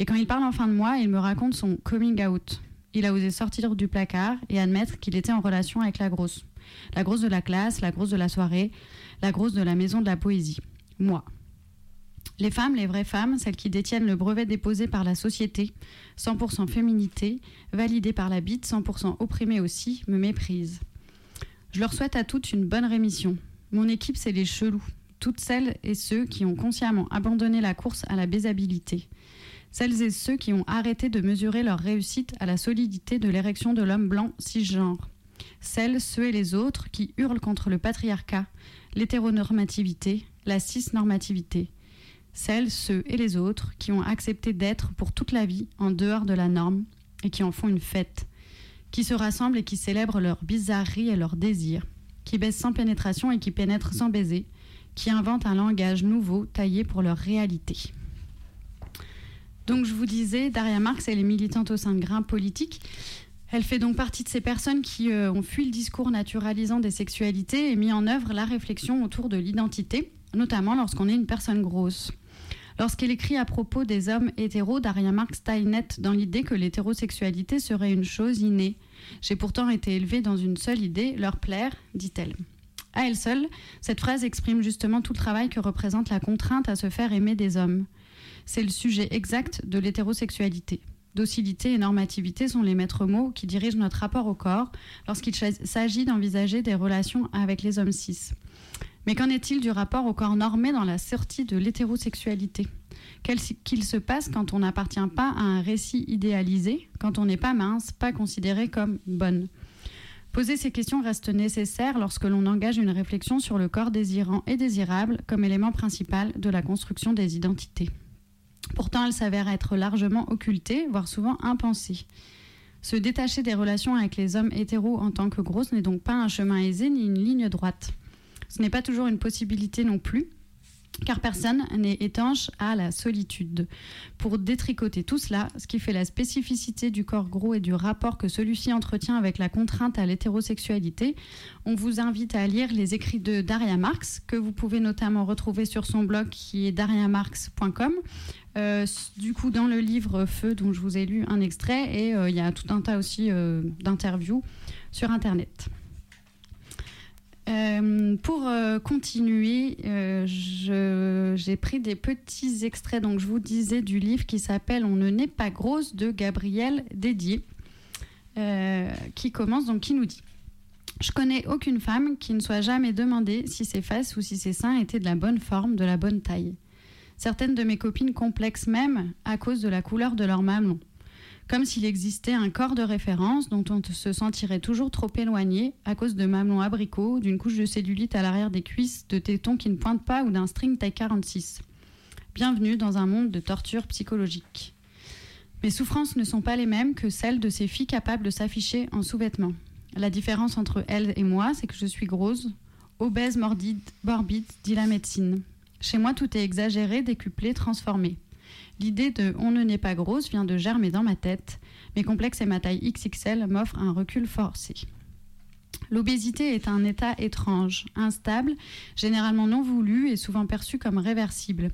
Et quand il parle enfin de moi, il me raconte son coming out. Il a osé sortir du placard et admettre qu'il était en relation avec la grosse. La grosse de la classe, la grosse de la soirée, la grosse de la maison de la poésie. Moi. Les femmes, les vraies femmes, celles qui détiennent le brevet déposé par la société, 100% féminité, validée par la bite, 100% opprimée aussi, me méprisent. Je leur souhaite à toutes une bonne rémission. Mon équipe, c'est les chelous, toutes celles et ceux qui ont consciemment abandonné la course à la baisabilité. Celles et ceux qui ont arrêté de mesurer leur réussite à la solidité de l'érection de l'homme blanc cisgenre. Celles, ceux et les autres qui hurlent contre le patriarcat, l'hétéronormativité, la cisnormativité. Celles, ceux et les autres qui ont accepté d'être pour toute la vie en dehors de la norme et qui en font une fête, qui se rassemblent et qui célèbrent leurs bizarreries et leurs désirs, qui baissent sans pénétration et qui pénètrent sans baiser, qui inventent un langage nouveau taillé pour leur réalité. Donc je vous disais, Daria Marx, elle est militante au sein de grains politiques. Elle fait donc partie de ces personnes qui ont fui le discours naturalisant des sexualités et mis en œuvre la réflexion autour de l'identité, notamment lorsqu'on est une personne grosse. Lorsqu'elle écrit à propos des hommes hétéros, Daria Marx taille net dans l'idée que l'hétérosexualité serait une chose innée. « J'ai pourtant été élevée dans une seule idée, leur plaire », dit-elle. À elle seule, cette phrase exprime justement tout le travail que représente la contrainte à se faire aimer des hommes. C'est le sujet exact de l'hétérosexualité. Docilité et normativité sont les maîtres mots qui dirigent notre rapport au corps lorsqu'il s'agit d'envisager des relations avec les hommes cis. Mais qu'en est-il du rapport au corps normé dans la sortie de l'hétérosexualité ? Qu'il se passe quand on n'appartient pas à un récit idéalisé, quand on n'est pas mince, pas considéré comme bonne ? Poser ces questions reste nécessaire lorsque l'on engage une réflexion sur le corps désirant et désirable comme élément principal de la construction des identités. Pourtant, elle s'avère être largement occultée, voire souvent impensée. Se détacher des relations avec les hommes hétéros en tant que grosse n'est donc pas un chemin aisé ni une ligne droite. Ce n'est pas toujours une possibilité non plus, car personne n'est étanche à la solitude. Pour détricoter tout cela, ce qui fait la spécificité du corps gros et du rapport que celui-ci entretient avec la contrainte à l'hétérosexualité, on vous invite à lire les écrits de Daria Marx, que vous pouvez notamment retrouver sur son blog qui est dariamarx.com. Du coup, dans le livre Feu, dont je vous ai lu un extrait, et il y a tout un tas aussi d'interviews sur Internet. Pour continuer, j'ai pris des petits extraits, donc je vous disais, du livre qui s'appelle « On ne naît pas grosse » de Gabrielle Dédier, qui commence, donc qui nous dit « Je connais aucune femme qui ne soit jamais demandée si ses fesses ou si ses seins étaient de la bonne forme, de la bonne taille. Certaines de mes copines complexent même à cause de la couleur de leur mamelon. Comme s'il existait un corps de référence dont on se sentirait toujours trop éloigné à cause de mamelons abricots, d'une couche de cellulite à l'arrière des cuisses, de tétons qui ne pointent pas ou d'un string taille 46. Bienvenue dans un monde de torture psychologique. Mes souffrances ne sont pas les mêmes que celles de ces filles capables de s'afficher en sous-vêtements. La différence entre elles et moi, c'est que je suis grosse, obèse, morbide, dit la médecine. Chez moi, tout est exagéré, décuplé, transformé. L'idée de « on ne naît pas grosse » vient de germer dans ma tête. Mes complexes et ma taille XXL m'offrent un recul forcé. L'obésité est un état étrange, instable, généralement non voulu et souvent perçu comme réversible.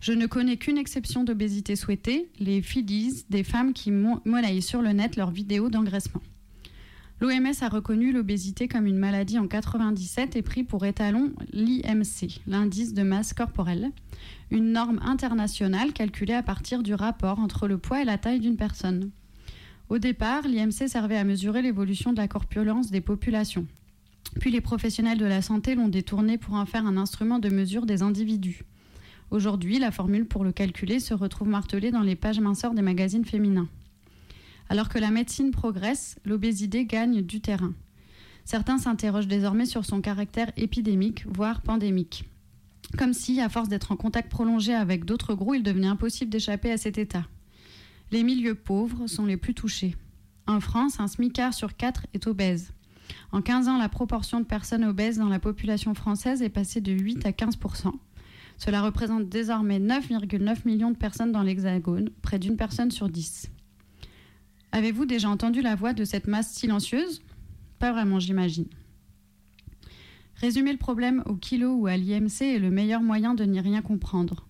Je ne connais qu'une exception d'obésité souhaitée, les fillies, des femmes qui monnaient sur le net leurs vidéos d'engraissement. L'OMS a reconnu l'obésité comme une maladie en 1997 et pris pour étalon l'IMC, l'indice de masse corporelle, une norme internationale calculée à partir du rapport entre le poids et la taille d'une personne. Au départ, l'IMC servait à mesurer l'évolution de la corpulence des populations. Puis les professionnels de la santé l'ont détourné pour en faire un instrument de mesure des individus. Aujourd'hui, la formule pour le calculer se retrouve martelée dans les pages minceurs des magazines féminins. Alors que la médecine progresse, l'obésité gagne du terrain. Certains s'interrogent désormais sur son caractère épidémique, voire pandémique. Comme si, à force d'être en contact prolongé avec d'autres gros, il devenait impossible d'échapper à cet état. Les milieux pauvres sont les plus touchés. En France, un smicard sur 4 est obèse. En 15 ans, la proportion de personnes obèses dans la population française est passée de 8 à 15%. Cela représente désormais 9,9 millions de personnes dans l'Hexagone, près d'une personne sur 10. Avez-vous déjà entendu la voix de cette masse silencieuse ? Pas vraiment, j'imagine. Résumer le problème au kilo ou à l'IMC est le meilleur moyen de n'y rien comprendre.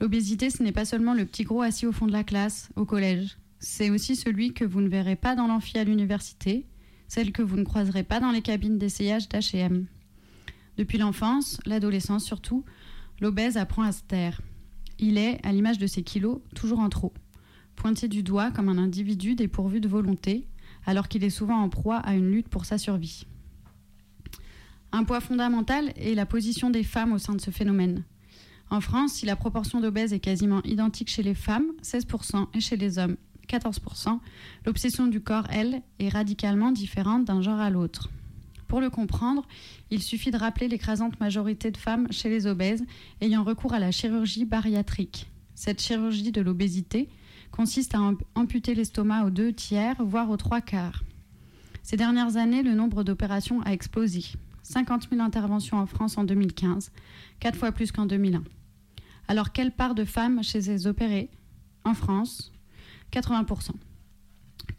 L'obésité, ce n'est pas seulement le petit gros assis au fond de la classe, au collège. C'est aussi celui que vous ne verrez pas dans l'amphi à l'université, celle que vous ne croiserez pas dans les cabines d'essayage d'H&M. Depuis l'enfance, l'adolescence surtout, l'obèse apprend à se taire. Il est, à l'image de ses kilos, toujours en trop, pointé du doigt comme un individu dépourvu de volonté, alors qu'il est souvent en proie à une lutte pour sa survie. Un poids fondamental est la position des femmes au sein de ce phénomène. En France, si la proportion d'obèses est quasiment identique chez les femmes, 16%, et chez les hommes, 14%, l'obsession du corps, elle, est radicalement différente d'un genre à l'autre. Pour le comprendre, il suffit de rappeler l'écrasante majorité de femmes chez les obèses ayant recours à la chirurgie bariatrique. Cette chirurgie de l'obésité consiste à amputer l'estomac aux 2/3, voire aux 3/4. Ces dernières années, le nombre d'opérations a explosé. 50 000 interventions en France en 2015, 4 fois plus qu'en 2001. Alors, quelle part de femmes chez ces opérés ? En France, 80%.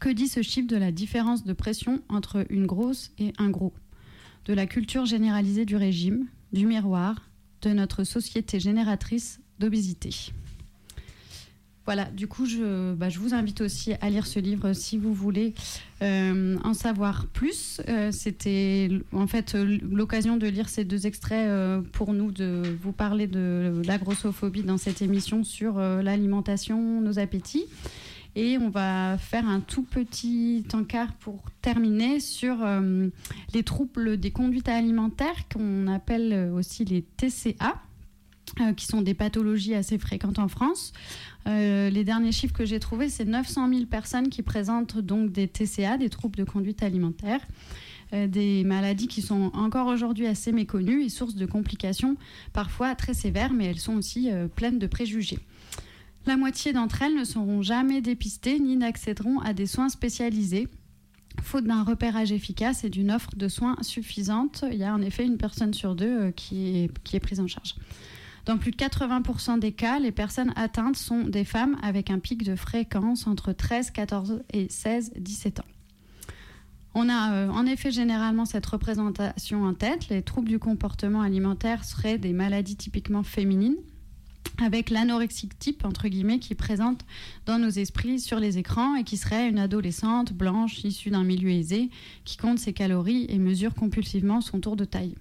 Que dit ce chiffre de la différence de pression entre une grosse et un gros ? De la culture généralisée du régime, du miroir, de notre société génératrice d'obésité. Voilà, du coup, je vous invite aussi à lire ce livre si vous voulez en savoir plus. C'était en fait l'occasion de lire ces deux extraits pour nous, de vous parler de la grossophobie dans cette émission sur l'alimentation, nos appétits. Et on va faire un tout petit encart pour terminer sur les troubles des conduites alimentaires, qu'on appelle aussi les TCA. Qui sont des pathologies assez fréquentes en France. Les derniers chiffres que j'ai trouvés, c'est 900 000 personnes qui présentent donc des TCA, des troubles de conduite alimentaire, des maladies qui sont encore aujourd'hui assez méconnues et source de complications parfois très sévères, mais elles sont aussi pleines de préjugés. La moitié d'entre elles ne seront jamais dépistées ni n'accéderont à des soins spécialisés, faute d'un repérage efficace et d'une offre de soins suffisante. Il y a en effet une personne sur deux qui est prise en charge. Dans plus de 80% des cas, les personnes atteintes sont des femmes avec un pic de fréquence entre 13, 14 et 16, 17 ans. On a en effet généralement cette représentation en tête. Les troubles du comportement alimentaire seraient des maladies typiquement féminines, avec l'anorexique type, entre guillemets, qui présente dans nos esprits sur les écrans et qui serait une adolescente blanche issue d'un milieu aisé qui compte ses calories et mesure compulsivement son tour de taille.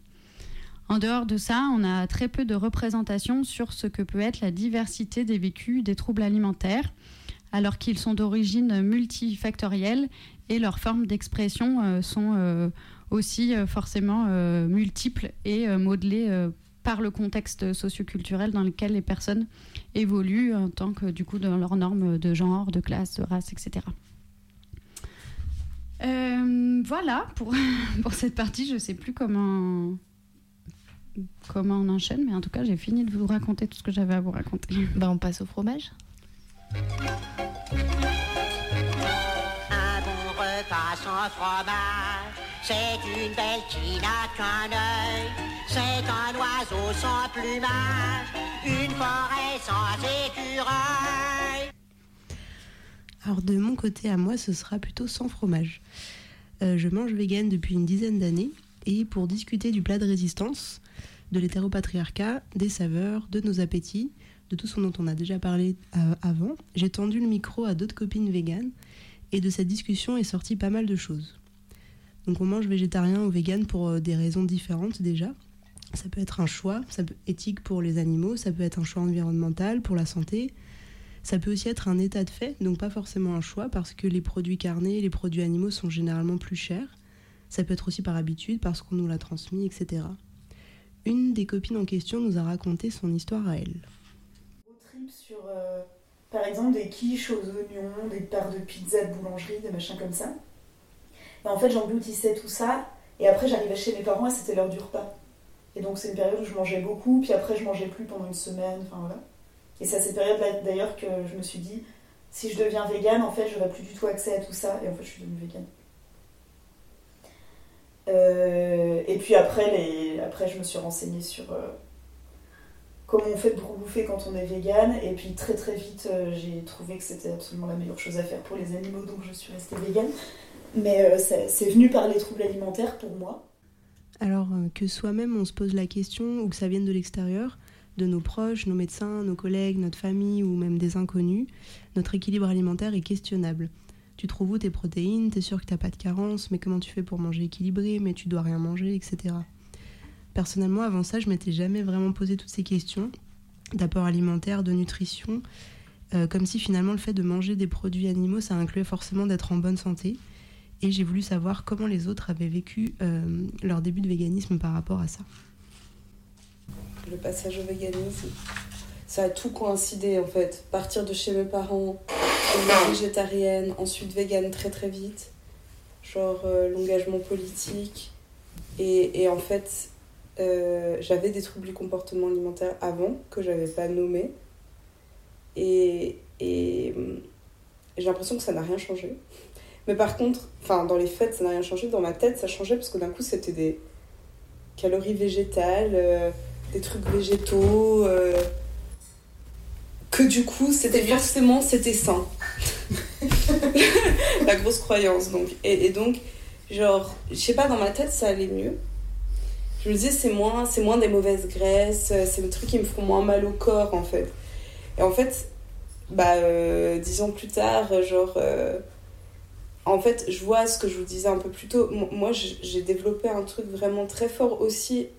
En dehors de ça, on a très peu de représentations sur ce que peut être la diversité des vécus des troubles alimentaires, alors qu'ils sont d'origine multifactorielle et leurs formes d'expression sont aussi forcément multiples et modelées par le contexte socioculturel dans lequel les personnes évoluent en tant que, du coup, dans leurs normes de genre, de classe, de race, etc. Voilà pour cette partie. Je ne sais plus comment on enchaîne, mais en tout cas j'ai fini de vous raconter tout ce que j'avais à vous raconter. On passe au fromage. Un bon repas sans fromage, c'est une belle qui n'a qu'un œil, c'est un oiseau sans plumage, une forêt sans écureuil. Alors de mon côté à moi, ce sera plutôt sans fromage. Je mange vegan depuis une dizaine d'années, et pour discuter du plat de résistance, de l'hétéropatriarcat, des saveurs, de nos appétits, de tout ce dont on a déjà parlé avant, j'ai tendu le micro à d'autres copines véganes et de cette discussion est sorti pas mal de choses. Donc on mange végétarien ou végane pour des raisons différentes déjà. Ça peut être un choix éthique pour les animaux, ça peut être un choix environnemental pour la santé, ça peut aussi être un état de fait, donc pas forcément un choix parce que les produits carnés, les produits animaux sont généralement plus chers. Ça peut être aussi par habitude, parce qu'on nous l'a transmis, etc. Une des copines en question nous a raconté son histoire à elle. Au trip sur Par exemple, des quiches aux oignons, des parts de pizza de boulangerie, des machins comme ça. Et en fait, j'engloutissais tout ça. Et après, j'arrivais chez mes parents et c'était l'heure du repas. Et donc, c'est une période où je mangeais beaucoup. Puis après, je mangeais plus pendant une semaine. Enfin, voilà. Et c'est à cette période-là, d'ailleurs, que je me suis dit, si je deviens végane, en fait, je n'aurai plus du tout accès à tout ça. Et en fait, je suis devenue végane. Et puis après, après, je me suis renseignée sur comment on fait pour bouffer quand on est végane. Et puis très très vite, j'ai trouvé que c'était absolument la meilleure chose à faire pour les animaux, donc je suis restée végane. Mais c'est venu par les troubles alimentaires pour moi. Alors que soi-même on se pose la question, ou que ça vienne de l'extérieur, de nos proches, nos médecins, nos collègues, notre famille ou même des inconnus, notre équilibre alimentaire est questionnable. Tu trouves où tes protéines, t'es sûr que t'as pas de carence, mais comment tu fais pour manger équilibré, mais tu dois rien manger, etc. Personnellement, avant ça, je m'étais jamais vraiment posé toutes ces questions d'apport alimentaire, de nutrition, comme si finalement le fait de manger des produits animaux, ça incluait forcément d'être en bonne santé. Et j'ai voulu savoir comment les autres avaient vécu leur début de véganisme par rapport à ça. Le passage au véganisme, ça a tout coïncidé en fait. Partir de chez mes parents, végétarienne, ensuite végane très très vite, genre l'engagement politique. Et en fait, j'avais des troubles du comportement alimentaire avant, que j'avais pas nommés. Et j'ai l'impression que ça n'a rien changé. Mais par contre, dans les faits, ça n'a rien changé. Dans ma tête, ça changeait parce que d'un coup, c'était des calories végétales, des trucs végétaux... que du coup, c'était sain. La grosse croyance, donc. Et donc, genre, je sais pas, dans ma tête, ça allait mieux. Je me disais, c'est moins des mauvaises graisses, c'est des trucs qui me font moins mal au corps, en fait. Et en fait, 10 ans plus tard, en fait, je vois ce que je vous disais un peu plus tôt. Moi, j'ai développé un truc vraiment très fort aussi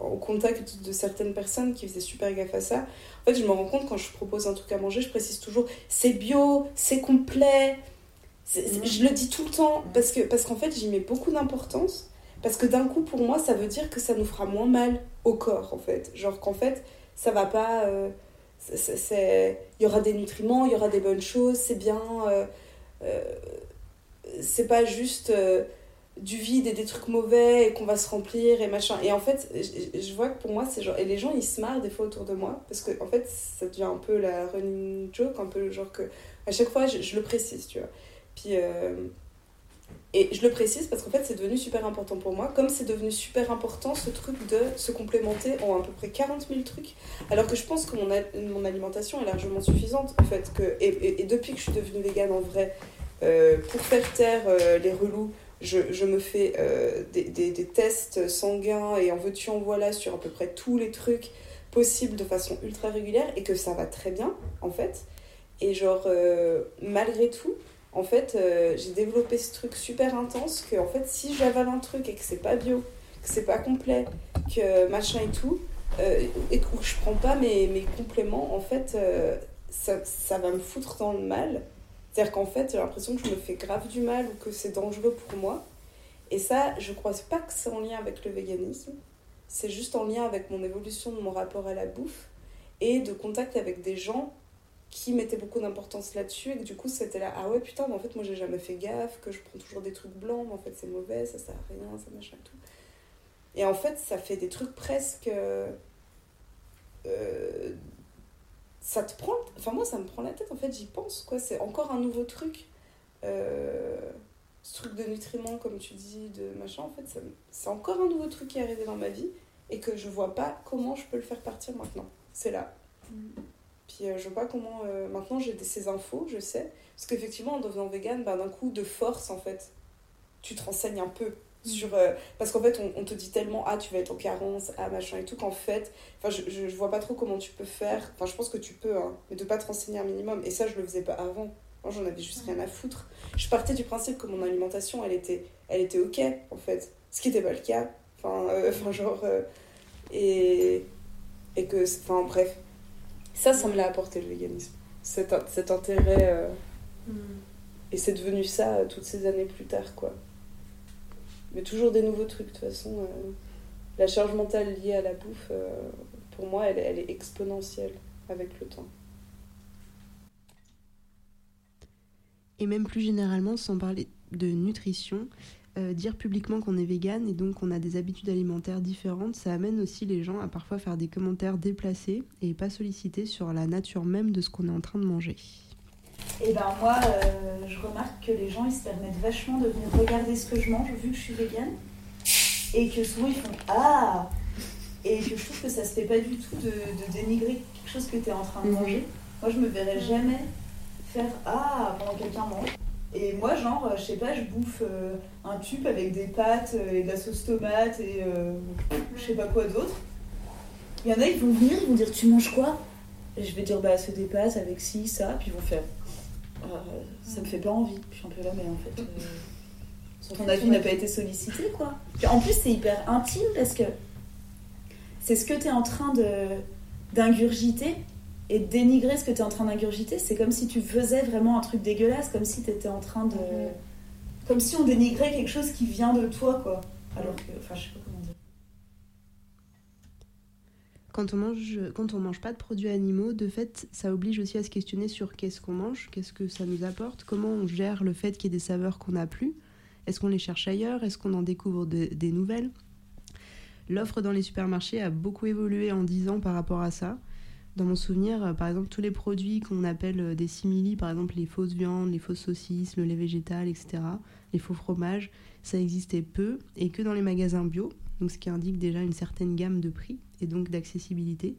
au contact de certaines personnes qui faisaient super gaffe à ça. En fait, je me rends compte, quand je propose un truc à manger, je précise toujours « c'est bio, c'est complet ». Je le dis tout le temps parce qu'en fait, j'y mets beaucoup d'importance. Parce que d'un coup, pour moi, ça veut dire que ça nous fera moins mal au corps, en fait. Genre qu'en fait, ça va pas... il y aura des nutriments, il y aura des bonnes choses, c'est bien... c'est pas juste du vide et des trucs mauvais et qu'on va se remplir et machin. Et en fait, je vois que pour moi, c'est genre... Et les gens, ils se marrent des fois autour de moi parce que, en fait, ça devient un peu la running joke, un peu genre que... À chaque fois, je le précise, tu vois. Puis... Et je le précise parce qu'en fait, c'est devenu super important pour moi, comme c'est devenu super important ce truc de se complémenter en à peu près 40 000 trucs, alors que je pense que mon alimentation est largement suffisante, en fait. Et depuis que je suis devenue végane, en vrai... pour faire taire les relous, je me fais des tests sanguins et en veux-tu en voilà sur à peu près tous les trucs possibles de façon ultra régulière et que ça va très bien en fait. Et malgré tout, en fait, j'ai développé ce truc super intense que en fait, si j'avale un truc et que c'est pas bio, que c'est pas complet, que machin et tout, et que je prends pas mes compléments, en fait, ça va me foutre dans le mal. C'est-à-dire qu'en fait, j'ai l'impression que je me fais grave du mal ou que c'est dangereux pour moi. Et ça, je ne crois pas que c'est en lien avec le véganisme. C'est juste en lien avec mon évolution de mon rapport à la bouffe et de contact avec des gens qui mettaient beaucoup d'importance là-dessus et que du coup, c'était là, ah ouais, putain, mais en fait, moi, j'ai jamais fait gaffe, que je prends toujours des trucs blancs, mais en fait, c'est mauvais, ça sert à rien, ça machin et tout. Et en fait, ça fait des trucs presque... ça te prend... Enfin, moi, ça me prend la tête, en fait, j'y pense, quoi. C'est encore un nouveau truc. Ce truc de nutriments, comme tu dis, de machin, en fait, c'est encore un nouveau truc qui est arrivé dans ma vie et que je vois pas comment je peux le faire partir maintenant. C'est là. Puis, je vois pas comment... maintenant, j'ai ces infos, je sais. Parce qu'effectivement, en devenant végane, d'un coup, de force, en fait, tu te renseignes un peu. Sur, parce qu'en fait on te dit tellement tu vas être en carence, machin et tout, qu'en fait je vois pas trop comment tu peux faire, je pense que tu peux mais de pas te renseigner un minimum, et ça je le faisais pas avant. Moi j'en avais juste rien à foutre, je partais du principe que mon alimentation elle était ok en fait, ce qui était pas le cas, et que bref, ça me l'a apporté le véganisme, cet intérêt et c'est devenu ça toutes ces années plus tard, quoi. Mais toujours des nouveaux trucs, de toute façon. La charge mentale liée à la bouffe, pour moi, elle est exponentielle avec le temps. Et même plus généralement, sans parler de nutrition, dire publiquement qu'on est végane et donc qu'on a des habitudes alimentaires différentes, ça amène aussi les gens à parfois faire des commentaires déplacés et pas sollicités sur la nature même de ce qu'on est en train de manger. Et ben moi, je remarque que les gens, ils se permettent vachement de venir regarder ce que je mange vu que je suis végane. Et que souvent, ils font « Ah !» Et que je trouve que ça se fait pas du tout de dénigrer quelque chose que tu es en train de manger. Moi, je me verrais jamais faire « Ah !» pendant que quelqu'un mange. Et moi, genre, je sais pas, je bouffe un tube avec des pâtes et de la sauce tomate et je sais pas quoi d'autre. Il y en a, ils vont venir, ils vont dire « Tu manges quoi ?» Et je vais dire « Bah, c'est des pâtes avec ci, ça. » Puis ils vont faire « Ça me fait pas envie. » Puis on peut là, mais en fait... Ton avis n'a pas été sollicité, quoi. En plus, c'est hyper intime parce que c'est ce que tu es en train d'ingurgiter et de dénigrer ce que tu es en train d'ingurgiter. C'est comme si tu faisais vraiment un truc dégueulasse, comme si tu étais en train de... Comme si on dénigrait quelque chose qui vient de toi, quoi. Alors que... Enfin, je sais pas comment dire. Quand on mange pas de produits animaux, de fait, ça oblige aussi à se questionner sur qu'est-ce qu'on mange, qu'est-ce que ça nous apporte, comment on gère le fait qu'il y ait des saveurs qu'on n'a plus. Est-ce qu'on les cherche ailleurs ? Est-ce qu'on en découvre des nouvelles ? L'offre dans les supermarchés a beaucoup évolué en 10 ans par rapport à ça. Dans mon souvenir, par exemple, tous les produits qu'on appelle des simili, par exemple les fausses viandes, les fausses saucisses, le lait végétal, etc., les faux fromages, ça existait peu et que dans les magasins bio, donc ce qui indique déjà une certaine gamme de prix et donc d'accessibilité.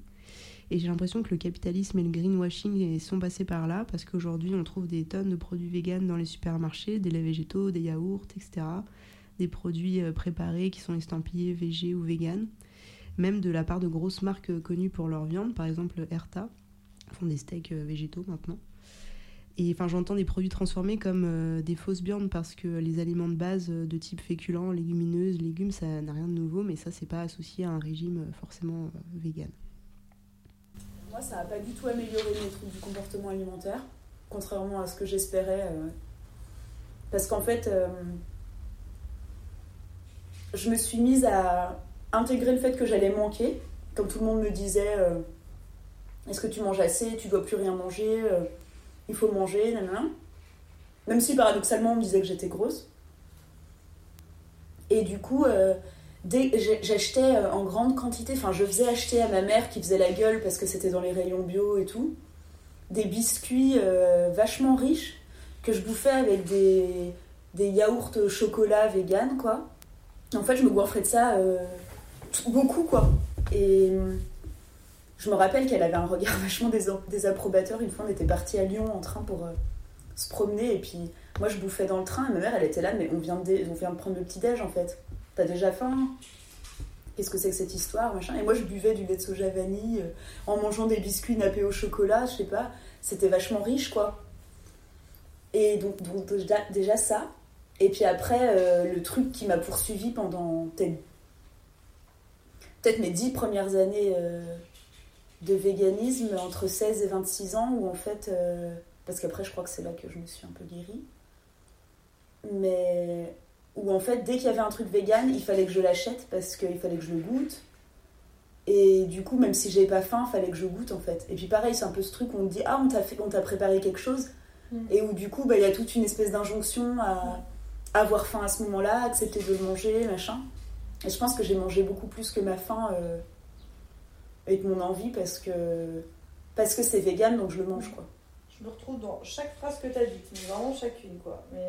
Et j'ai l'impression que le capitalisme et le greenwashing sont passés par là, parce qu'aujourd'hui, on trouve des tonnes de produits véganes dans les supermarchés, des laits végétaux, des yaourts, etc. Des produits préparés qui sont estampillés végé ou vegan. Même de la part de grosses marques connues pour leur viande, par exemple Herta, font des steaks végétaux maintenant. Et enfin, j'entends des produits transformés comme des fausses viandes, parce que les aliments de base de type féculents, légumineuses, légumes, ça n'a rien de nouveau, mais ça, c'est pas associé à un régime forcément vegan. Moi, ça n'a pas du tout amélioré mes troubles du comportement alimentaire, contrairement à ce que j'espérais. Parce qu'en fait, je me suis mise à intégrer le fait que j'allais manquer. Comme tout le monde me disait, est-ce que tu manges assez, tu ne dois plus rien manger, il faut manger, nanana. Même si paradoxalement, on me disait que j'étais grosse. Et du coup... j'achetais en grande quantité, enfin je faisais acheter à ma mère qui faisait la gueule parce que c'était dans les rayons bio et tout, des biscuits vachement riches que je bouffais avec des yaourts au chocolat vegan, quoi. Et en fait je me goinfrais de ça beaucoup, quoi. Et je me rappelle qu'elle avait un regard vachement désapprobateur. Une fois on était partis à Lyon en train pour se promener et puis moi je bouffais dans le train et ma mère elle était là mais on vient de prendre le petit-déj en fait. T'as déjà faim ? Qu'est-ce que c'est que cette histoire, machin ? Et moi, je buvais du lait de soja vanille en mangeant des biscuits nappés au chocolat, je sais pas. C'était vachement riche, quoi. Et donc déjà ça. Et puis après, le truc qui m'a poursuivi pendant peut-être mes 10 premières années de véganisme, entre 16 et 26 ans, où en fait... parce qu'après, je crois que c'est là que je me suis un peu guérie. Mais... où en fait, dès qu'il y avait un truc vegan, il fallait que je l'achète parce qu'il fallait que je le goûte. Et du coup, même si j'avais pas faim, il fallait que je goûte, en fait. Et puis pareil, c'est un peu ce truc où on te dit « Ah, on t'a préparé quelque chose ». Et où du coup, il y a toute une espèce d'injonction à avoir faim à ce moment-là, accepter de le manger, machin. Et je pense que j'ai mangé beaucoup plus que ma faim et que mon envie parce que c'est vegan, donc je le mange, quoi. Je me retrouve dans chaque phrase que t'as dite, mais vraiment chacune, quoi. Mais...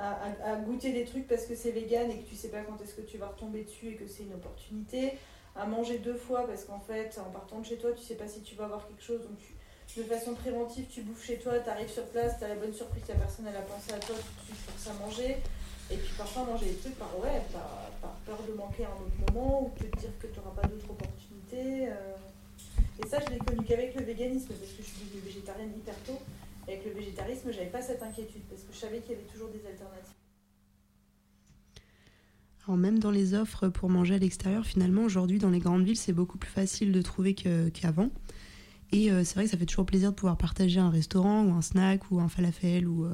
À goûter des trucs parce que c'est vegan et que tu sais pas quand est-ce que tu vas retomber dessus et que c'est une opportunité, à manger 2 fois parce qu'en fait en partant de chez toi tu sais pas si tu vas avoir quelque chose, donc de façon préventive tu bouffes chez toi, t'arrives sur place, t'as la bonne surprise, la personne elle a pensé à toi tout de suite pour ça manger, et puis parfois manger des trucs par peur de manquer à un autre moment ou de te dire que t'auras pas d'autres opportunités et ça je l'ai connu qu'avec le véganisme parce que je suis devenue végétarienne hyper tôt. Et avec le végétarisme, j'avais pas cette inquiétude parce que je savais qu'il y avait toujours des alternatives. Alors même dans les offres pour manger à l'extérieur, finalement, aujourd'hui, dans les grandes villes, c'est beaucoup plus facile de trouver qu'avant. Et c'est vrai que ça fait toujours plaisir de pouvoir partager un restaurant ou un snack ou un falafel ou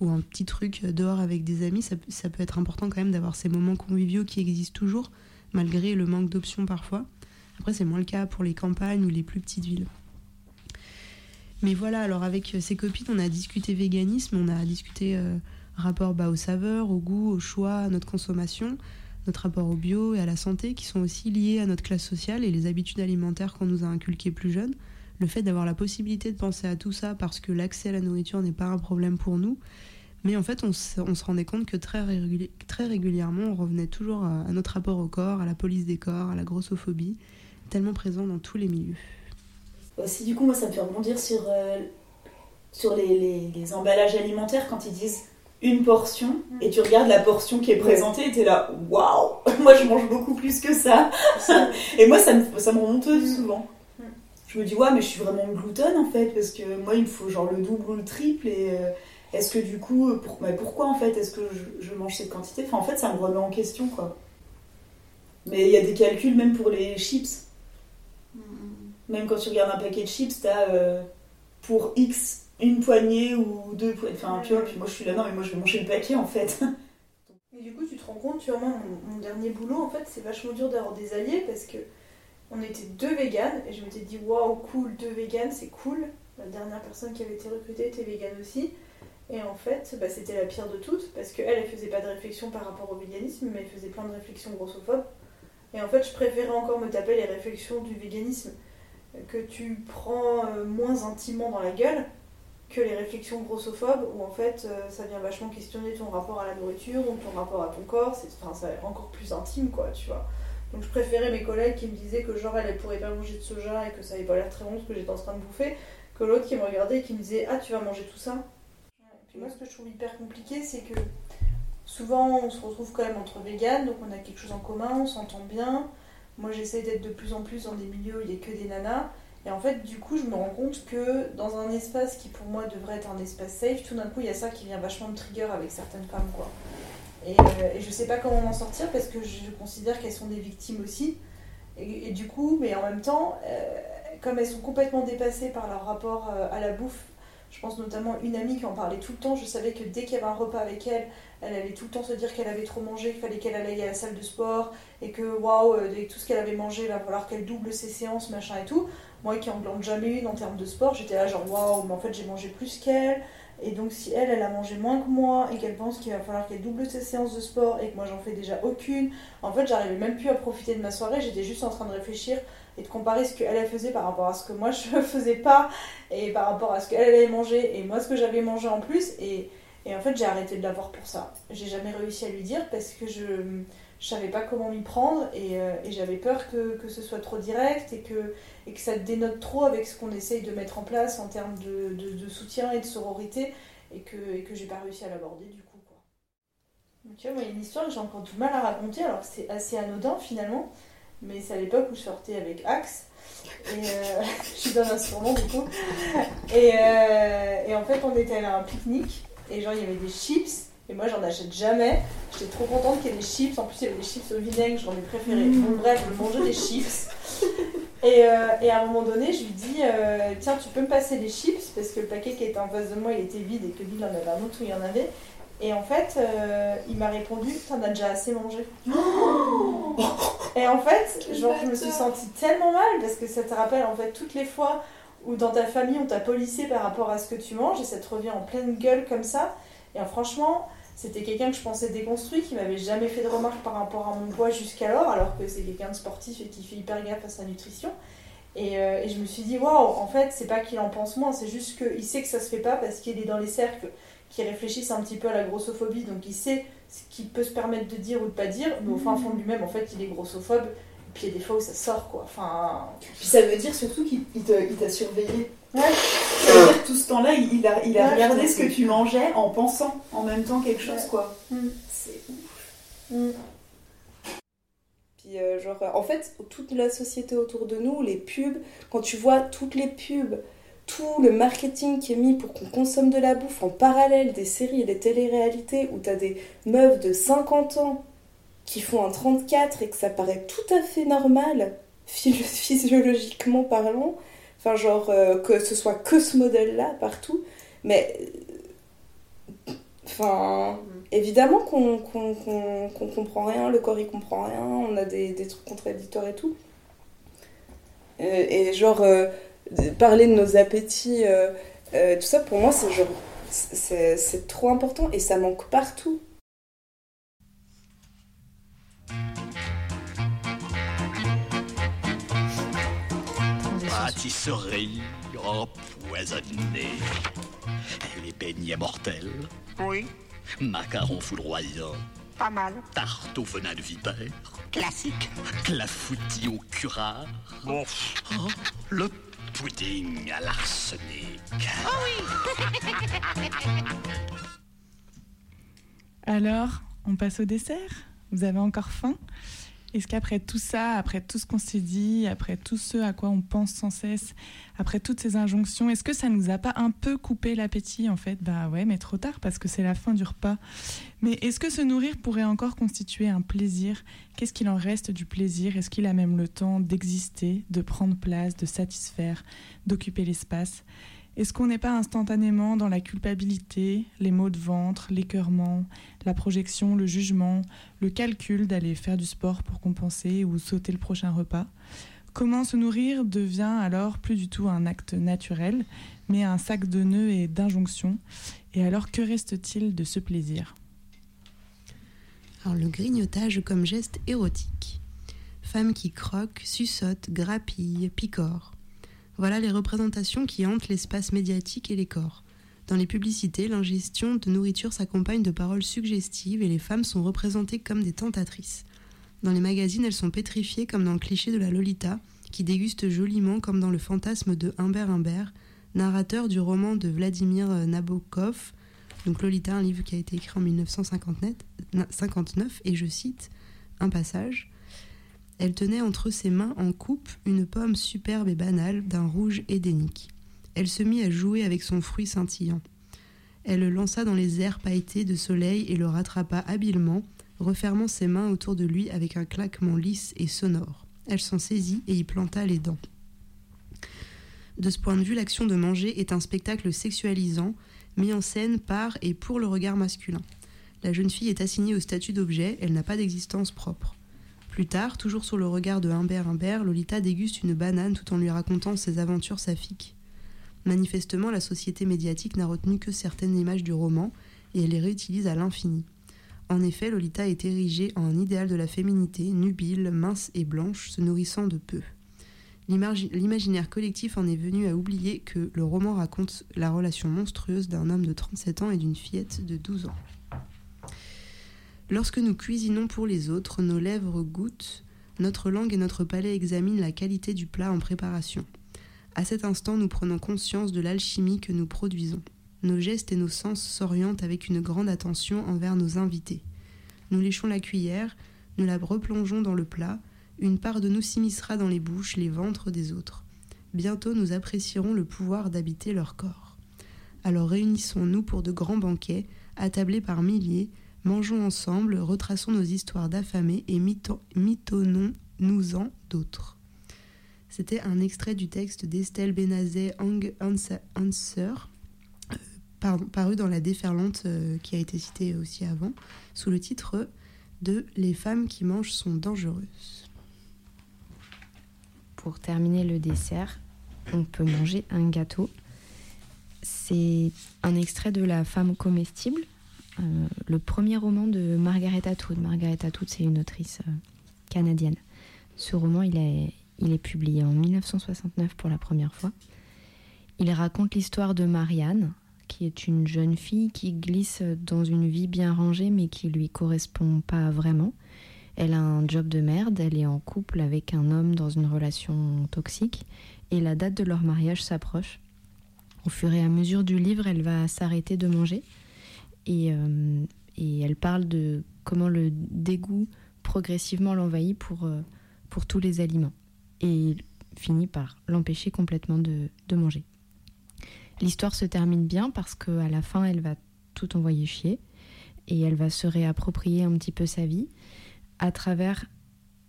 un petit truc dehors avec des amis. Ça peut être important quand même d'avoir ces moments conviviaux qui existent toujours, malgré le manque d'options parfois. Après, c'est moins le cas pour les campagnes ou les plus petites villes. Mais voilà, alors avec ses copines, on a discuté véganisme, on a discuté rapport aux saveurs, au goût, au choix, à notre consommation, notre rapport au bio et à la santé, qui sont aussi liés à notre classe sociale et les habitudes alimentaires qu'on nous a inculquées plus jeunes. Le fait d'avoir la possibilité de penser à tout ça parce que l'accès à la nourriture n'est pas un problème pour nous. Mais en fait, on se rendait compte que très régulièrement, on revenait toujours à notre rapport au corps, à la police des corps, à la grossophobie, tellement présent dans tous les milieux. Aussi, du coup, moi, ça me fait rebondir sur les emballages alimentaires quand ils disent une portion, et tu regardes la portion qui est présentée et t'es là, waouh, moi je mange beaucoup plus que ça. Et moi, ça me remonte souvent. Je me dis, ouais, mais je suis vraiment gloutonne en fait, parce que moi, il me faut genre le double ou le triple, et est-ce que du coup, pourquoi en fait, est-ce que je mange cette quantité ? Enfin, en fait, ça me remet en question, quoi. Mais il y a des calculs même pour les chips. Même quand tu regardes un paquet de chips, t'as pour X une poignée ou deux poignées. Enfin, tu vois, puis moi je suis là, non, mais moi je vais manger le paquet en fait. Et du coup, tu te rends compte, tu vois, mon dernier boulot, en fait, c'est vachement dur d'avoir des alliés parce que on était deux véganes et je m'étais dit, waouh, cool, deux véganes, c'est cool. La dernière personne qui avait été recrutée était végane aussi. Et en fait, bah, c'était la pire de toutes parce qu'elle faisait pas de réflexion par rapport au véganisme, mais elle faisait plein de réflexions grossophobes. Et en fait, je préférais encore me taper les réflexions du véganisme que tu prends moins intimement dans la gueule que les réflexions grossophobes où en fait ça vient vachement questionner ton rapport à la nourriture ou ton rapport à ton corps, ça est encore plus intime quoi, tu vois. Donc je préférais mes collègues qui me disaient que genre elle pourrait pas manger de soja et que ça avait pas l'air très bon ce que j'étais en train de bouffer, que l'autre qui me regardait et qui me disait ah tu vas manger tout ça. Et puis moi ce que je trouve hyper compliqué c'est que souvent on se retrouve quand même entre véganes, donc on a quelque chose en commun, on s'entend bien. Moi, j'essaie d'être de plus en plus dans des milieux où il n'y a que des nanas. Et en fait, du coup, je me rends compte que dans un espace qui, pour moi, devrait être un espace safe, tout d'un coup, il y a ça qui vient vachement me trigger avec certaines femmes, quoi. Et je ne sais pas comment m'en sortir parce que je considère qu'elles sont des victimes aussi. Et du coup, mais en même temps, comme elles sont complètement dépassées par leur rapport à la bouffe, je pense notamment à une amie qui en parlait tout le temps. Je savais que dès qu'il y avait un repas avec elle, elle allait tout le temps se dire qu'elle avait trop mangé, qu'il fallait qu'elle aille à la salle de sport et que waouh, avec tout ce qu'elle avait mangé, il va falloir qu'elle double ses séances, machin et tout. Moi qui en glande jamais une en termes de sport, j'étais là genre waouh, mais en fait j'ai mangé plus qu'elle. Et donc si elle a mangé moins que moi et qu'elle pense qu'il va falloir qu'elle double ses séances de sport et que moi j'en fais déjà aucune, en fait j'arrivais même plus à profiter de ma soirée, j'étais juste en train de réfléchir et de comparer ce qu'elle faisait par rapport à ce que moi je faisais pas et par rapport à ce qu'elle avait mangé et moi ce que j'avais mangé en plus et en fait j'ai arrêté de l'avoir pour ça. J'ai jamais réussi à lui dire parce que je savais pas comment m'y prendre et j'avais peur que ce soit trop direct et que ça dénote trop avec ce qu'on essaye de mettre en place en termes de soutien et de sororité et que j'ai pas réussi à l'aborder du coup quoi. Donc tu vois moi il y a une histoire que j'ai encore du mal à raconter alors que c'est assez anodin finalement. Mais c'est à l'époque où je sortais avec Axe, et je lui donne un surnom du coup. Et en fait, on était allé à un pique-nique, et genre il y avait des chips, et moi j'en achète jamais. J'étais trop contente qu'il y ait des chips, en plus il y avait des chips au vinaigre, j'en ai préféré. Bon, bref, je mangeais des chips. Et à un moment donné, je lui dis tiens, tu peux me passer les chips, parce que le paquet qui était en face de moi il était vide, et que lui il en avait un autre où il y en avait. Et en fait, il m'a répondu « T'en as déjà assez mangé oh !» Et en fait, genre, je me suis sentie tellement mal parce que ça te rappelle en fait toutes les fois où dans ta famille, on t'a policé par rapport à ce que tu manges et ça te revient en pleine gueule comme ça. Et alors, franchement, c'était quelqu'un que je pensais déconstruit, qui m'avait jamais fait de remarques par rapport à mon poids jusqu'alors, alors que c'est quelqu'un de sportif et qui fait hyper gaffe à sa nutrition. Et je me suis dit « Waouh, en fait, c'est pas qu'il en pense moins, c'est juste qu'il sait que ça se fait pas parce qu'il est dans les cercles. » qui réfléchissent un petit peu à la grossophobie, donc il sait ce qu'il peut se permettre de dire ou de pas dire, mais au fin fond de lui-même, en fait, il est grossophobe, et puis il y a des fois où ça sort, quoi, enfin... Puis ça veut dire surtout qu'il t'a surveillé. Ouais. Ça veut dire que tout ce temps-là, il a regardé ce que tu mangeais en pensant en même temps quelque chose, quoi. C'est ouf. Puis genre, en fait, toute la société autour de nous, les pubs, quand tu vois toutes les pubs, tout le marketing qui est mis pour qu'on consomme de la bouffe en parallèle des séries et des téléréalités où t'as des meufs de 50 ans qui font un 34 et que ça paraît tout à fait normal physiologiquement parlant, enfin genre que ce soit que ce modèle-là partout, mais enfin évidemment qu'on comprend rien, le corps il comprend rien, on a des trucs contradictoires et tout, et genre parler de nos appétits, tout ça, pour moi, c'est genre, c'est trop important et ça manque partout. Pâtisserie empoisonnée, les beignets mortels, oui, macarons foudroyants, pas mal, tarte au venin de vipère, classique, clafoutis au curare, bon, oh, le pudding à l'arsenic. Oh oui. Alors, on passe au dessert. Vous avez encore faim ? Est-ce qu'après tout ça, après tout ce qu'on s'est dit, après tout ce à quoi on pense sans cesse, après toutes ces injonctions, est-ce que ça ne nous a pas un peu coupé l'appétit en fait ? Bah ouais, mais trop tard parce que c'est la fin du repas. Mais est-ce que se nourrir pourrait encore constituer un plaisir ? Qu'est-ce qu'il en reste du plaisir ? Est-ce qu'il a même le temps d'exister, de prendre place, de satisfaire, d'occuper l'espace ? Est-ce qu'on n'est pas instantanément dans la culpabilité, les maux de ventre, l'écœurement, la projection, le jugement, le calcul d'aller faire du sport pour compenser ou sauter le prochain repas ? Comment se nourrir devient alors plus du tout un acte naturel, mais un sac de nœuds et d'injonctions. Et alors que reste-t-il de ce plaisir ? Alors le grignotage comme geste érotique. Femme qui croque, sussote, grappille, picore. Voilà les représentations qui hantent l'espace médiatique et les corps. Dans les publicités, l'ingestion de nourriture s'accompagne de paroles suggestives et les femmes sont représentées comme des tentatrices. Dans les magazines, elles sont pétrifiées comme dans le cliché de la Lolita, qui déguste joliment comme dans le fantasme de Humbert Humbert, narrateur du roman de Vladimir Nabokov. Donc Lolita, un livre qui a été écrit en 1959, et je cite un passage. Elle tenait entre ses mains en coupe une pomme superbe et banale d'un rouge édénique. Elle se mit à jouer avec son fruit scintillant. Elle le lança dans les airs pailletés de soleil et le rattrapa habilement, refermant ses mains autour de lui avec un claquement lisse et sonore. Elle s'en saisit et y planta les dents. De ce point de vue, l'action de manger est un spectacle sexualisant, mis en scène par et pour le regard masculin. La jeune fille est assignée au statut d'objet, elle n'a pas d'existence propre. Plus tard, toujours sous le regard de Humbert Humbert, Lolita déguste une banane tout en lui racontant ses aventures saphiques. Manifestement, la société médiatique n'a retenu que certaines images du roman et elle les réutilise à l'infini. En effet, Lolita est érigée en idéal de la féminité, nubile, mince et blanche, se nourrissant de peu. L'imaginaire collectif en est venu à oublier que le roman raconte la relation monstrueuse d'un homme de 37 ans et d'une fillette de 12 ans. Lorsque nous cuisinons pour les autres, nos lèvres goûtent, notre langue et notre palais examinent la qualité du plat en préparation. À cet instant, nous prenons conscience de l'alchimie que nous produisons. Nos gestes et nos sens s'orientent avec une grande attention envers nos invités. Nous léchons la cuillère, nous la replongeons dans le plat, une part de nous s'immiscera dans les bouches, les ventres des autres. Bientôt, nous apprécierons le pouvoir d'habiter leur corps. Alors réunissons-nous pour de grands banquets, attablés par milliers, mangeons ensemble, retraçons nos histoires d'affamés et mitonnons-nous-en d'autres. C'était un extrait du texte d'Estelle Benazet Answer, paru dans La Déferlante, qui a été citée aussi avant, sous le titre de « Les femmes qui mangent sont dangereuses ». Pour terminer le dessert, on peut manger un gâteau. C'est un extrait de « La femme comestible ». Le premier roman de Margaret Atwood. Margaret Atwood, c'est une autrice canadienne. Ce roman, il est publié en 1969 pour la première fois. Il raconte l'histoire de Marianne, qui est une jeune fille qui glisse dans une vie bien rangée, mais qui lui correspond pas vraiment. Elle a un job de merde, elle est en couple avec un homme dans une relation toxique, et la date de leur mariage s'approche. Au fur et à mesure du livre, elle va s'arrêter de manger. Et elle parle de comment le dégoût progressivement l'envahit pour tous les aliments et finit par l'empêcher complètement de manger. L'histoire se termine bien parce qu'à la fin, elle va tout envoyer chier et elle va se réapproprier un petit peu sa vie à travers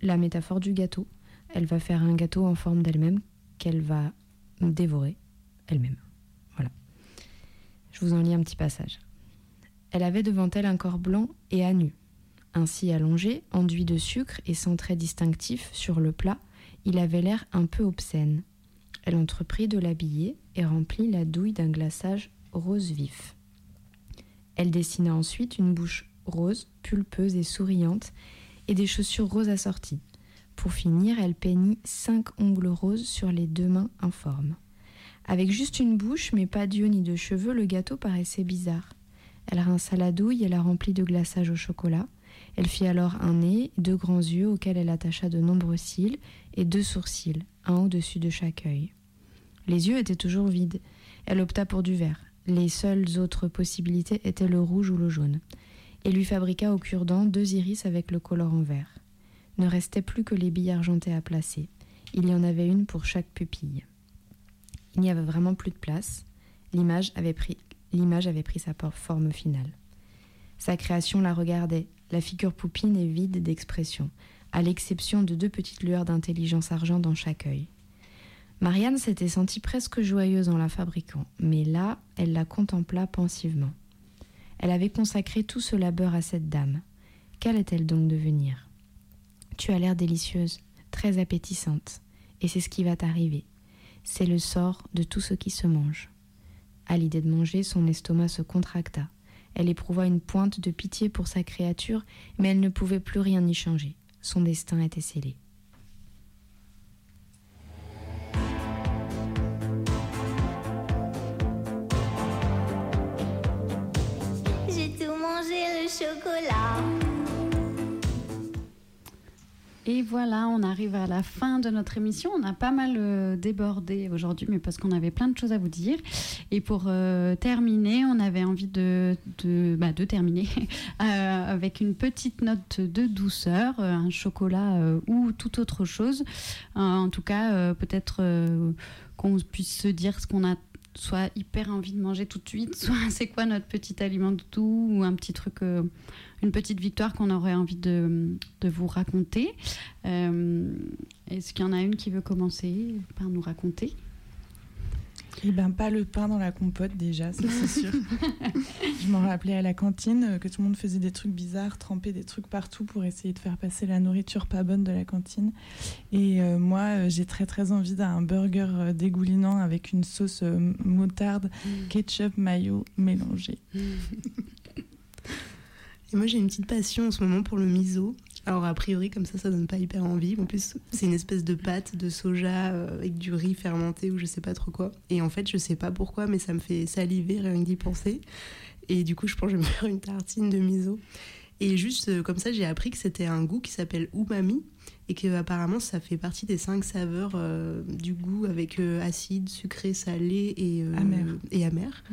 la métaphore du gâteau. Elle va faire un gâteau en forme d'elle-même qu'elle va dévorer elle-même. Voilà. Je vous en lis un petit passage. Elle avait devant elle un corps blanc et à nu. Ainsi allongé, enduit de sucre et sans trait distinctif sur le plat, il avait l'air un peu obscène. Elle entreprit de l'habiller et remplit la douille d'un glaçage rose vif. Elle dessina ensuite une bouche rose, pulpeuse et souriante, et des chaussures roses assorties. Pour finir, elle peignit 5 ongles roses sur les 2 mains informes. Avec juste une bouche, mais pas d'yeux ni de cheveux, le gâteau paraissait bizarre. Elle rinça la douille et la remplit de glaçage au chocolat. Elle fit alors un nez, 2 grands yeux auxquels elle attacha de nombreux cils et 2 sourcils, un au-dessus de chaque œil. Les yeux étaient toujours vides. Elle opta pour du vert. Les seules autres possibilités étaient le rouge ou le jaune. Et lui fabriqua au cure-dent 2 iris avec le colorant vert. Ne restait plus que les billes argentées à placer. Il y en avait une pour chaque pupille. Il n'y avait vraiment plus de place. L'image avait pris sa forme finale. Sa création la regardait. La figure poupine est vide d'expression, à l'exception de 2 petites lueurs d'intelligence argent dans chaque œil. Marianne s'était sentie presque joyeuse en la fabriquant, mais là, elle la contempla pensivement. Elle avait consacré tout ce labeur à cette dame. Qu'allait-elle donc devenir ? « Tu as l'air délicieuse, très appétissante, et c'est ce qui va t'arriver. C'est le sort de tout ce qui se mange. » À l'idée de manger, son estomac se contracta. Elle éprouva une pointe de pitié pour sa créature, mais elle ne pouvait plus rien y changer. Son destin était scellé. J'ai tout mangé, le chocolat. Et voilà, on arrive à la fin de notre émission. On a pas mal débordé aujourd'hui, mais parce qu'on avait plein de choses à vous dire. Et pour terminer, on avait envie de terminer avec une petite note de douceur, un chocolat ou toute autre chose. En tout cas, peut-être qu'on puisse se dire ce qu'on a soit hyper envie de manger tout de suite, soit c'est quoi notre petit aliment doux ou un petit truc, une petite victoire qu'on aurait envie de vous raconter. Est-ce qu'il y en a une qui veut commencer par nous raconter ? Eh bien, pas le pain dans la compote déjà, ça c'est sûr. Je m'en rappelais à la cantine que tout le monde faisait des trucs bizarres, trempait des trucs partout pour essayer de faire passer la nourriture pas bonne de la cantine. Et moi, j'ai très très envie d'un burger dégoulinant avec une sauce moutarde, ketchup, mayo mélangée. Et moi, j'ai une petite passion en ce moment pour le miso. Alors a priori comme ça donne pas hyper envie, en plus c'est une espèce de pâte de soja avec du riz fermenté ou je sais pas trop quoi, et en fait je sais pas pourquoi mais ça me fait saliver rien que d'y penser, et du coup je pense que je vais me faire une tartine de miso. Et juste comme ça j'ai appris que c'était un goût qui s'appelle umami et que apparemment ça fait partie des 5 saveurs du goût avec acide, sucré, salé et amer.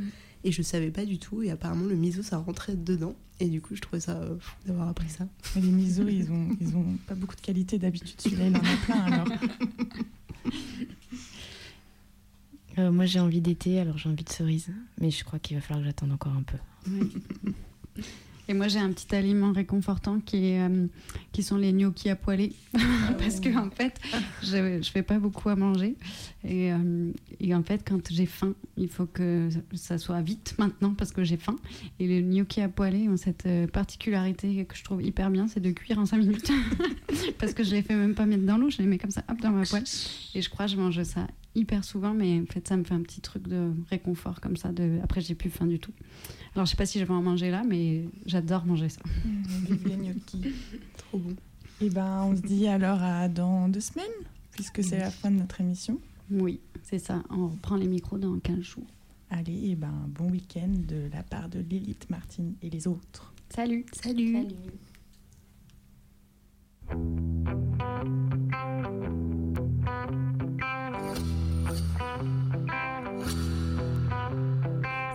Et je savais pas du tout, et apparemment le miso ça rentrait dedans, et du coup je trouvais ça fou d'avoir appris ça. Et les miso ils ont pas beaucoup de qualité d'habitude, celui-là il en a plein alors. Moi j'ai envie d'été, alors j'ai envie de cerises, mais je crois qu'il va falloir que j'attende encore un peu. Ouais. Et moi, j'ai un petit aliment réconfortant qui sont les gnocchis à poêler. Parce que, en fait, je fais pas beaucoup à manger. Et en fait, quand j'ai faim, il faut que ça soit vite maintenant parce que j'ai faim. Et les gnocchis à poêler ont cette particularité que je trouve hyper bien, c'est de cuire en 5 minutes. Parce que je les fais même pas mettre dans l'eau, je les mets comme ça, hop, dans ma poêle. Et je crois que je mange ça hyper souvent, mais en fait, ça me fait un petit truc de réconfort comme ça. Après, j'ai plus faim du tout. Alors, je sais pas si je vais en manger là, mais j'adore manger ça. Les gnocchis, trop bon. Et ben, on se dit alors à dans 2 semaines, puisque c'est la fin de notre émission. Oui, c'est ça. On reprend les micros dans 15 jours. Allez, et ben, bon week-end de la part de Lilith, Martine et les autres. Salut. Salut. Salut.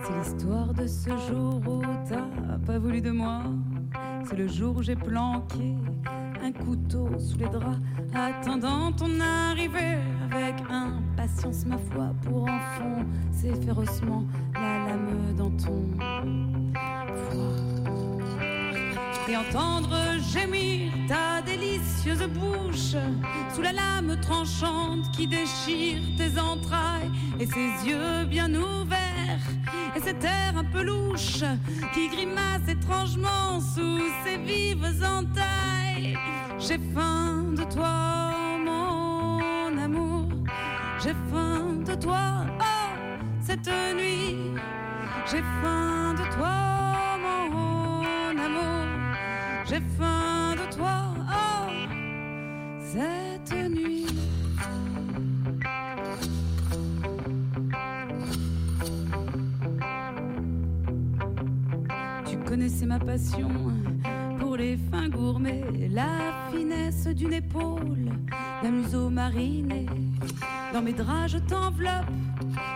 C'est l'histoire de ce jour où t'as pas voulu de moi. C'est le jour où j'ai planqué un couteau sous les draps, attendant ton arrivée avec impatience, ma foi, pour enfoncer férocement la lame dans ton foie. Et entendre gémir ta délicieuse bouche sous la lame tranchante qui déchire tes entrailles, et ses yeux bien ouverts et cet air un peu louche qui grimace étrangement sous ses vives entailles. J'ai faim de toi, mon amour, j'ai faim. de toi, oh, cette nuit, j'ai faim de toi, mon amour, j'ai faim de toi, oh, cette nuit. Tu connaissais ma passion pour les fins gourmets, la finesse d'une épaule, la museau marinée. Dans mes draps je t'enveloppe,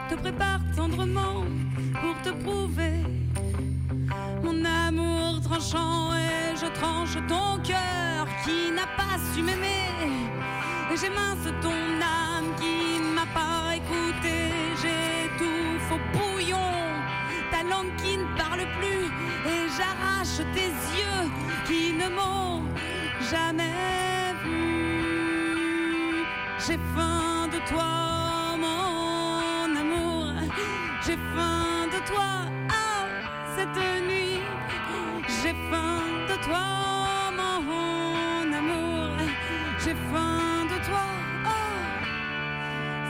te prépare tendrement pour te prouver mon amour tranchant, et je tranche ton cœur qui n'a pas su m'aimer, et j'émince ton âme qui ne m'a pas écoutée. J'étouffe au bouillon ta langue qui ne parle plus, et j'arrache tes yeux qui ne m'ont jamais vu. J'ai faim de toi, mon amour, j'ai faim de toi, ah, cette nuit, j'ai faim de toi, mon amour, j'ai faim de toi, ah,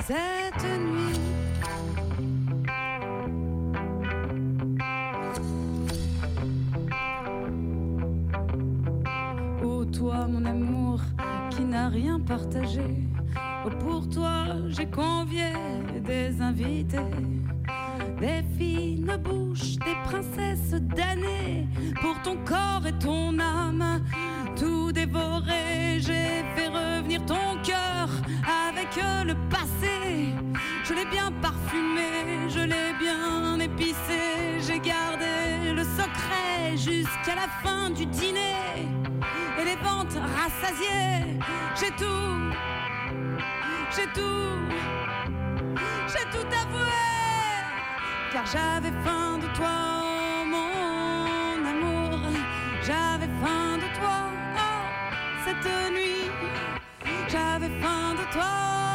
cette nuit. Oh toi, mon amour, qui n'a rien partagé, oh, pour toi j'ai convié des invités, des fines bouches, des princesses damnées, pour ton corps et ton âme tout dévoré. J'ai fait revenir ton cœur avec le passé, je l'ai bien parfumé, je l'ai bien épicé, j'ai gardé le secret jusqu'à la fin du dîner, et les ventes rassasiées, j'ai tout, j'ai tout, j'ai tout avoué, car j'avais faim de toi, oh, mon amour, j'avais faim de toi, oh, cette nuit, j'avais faim de toi.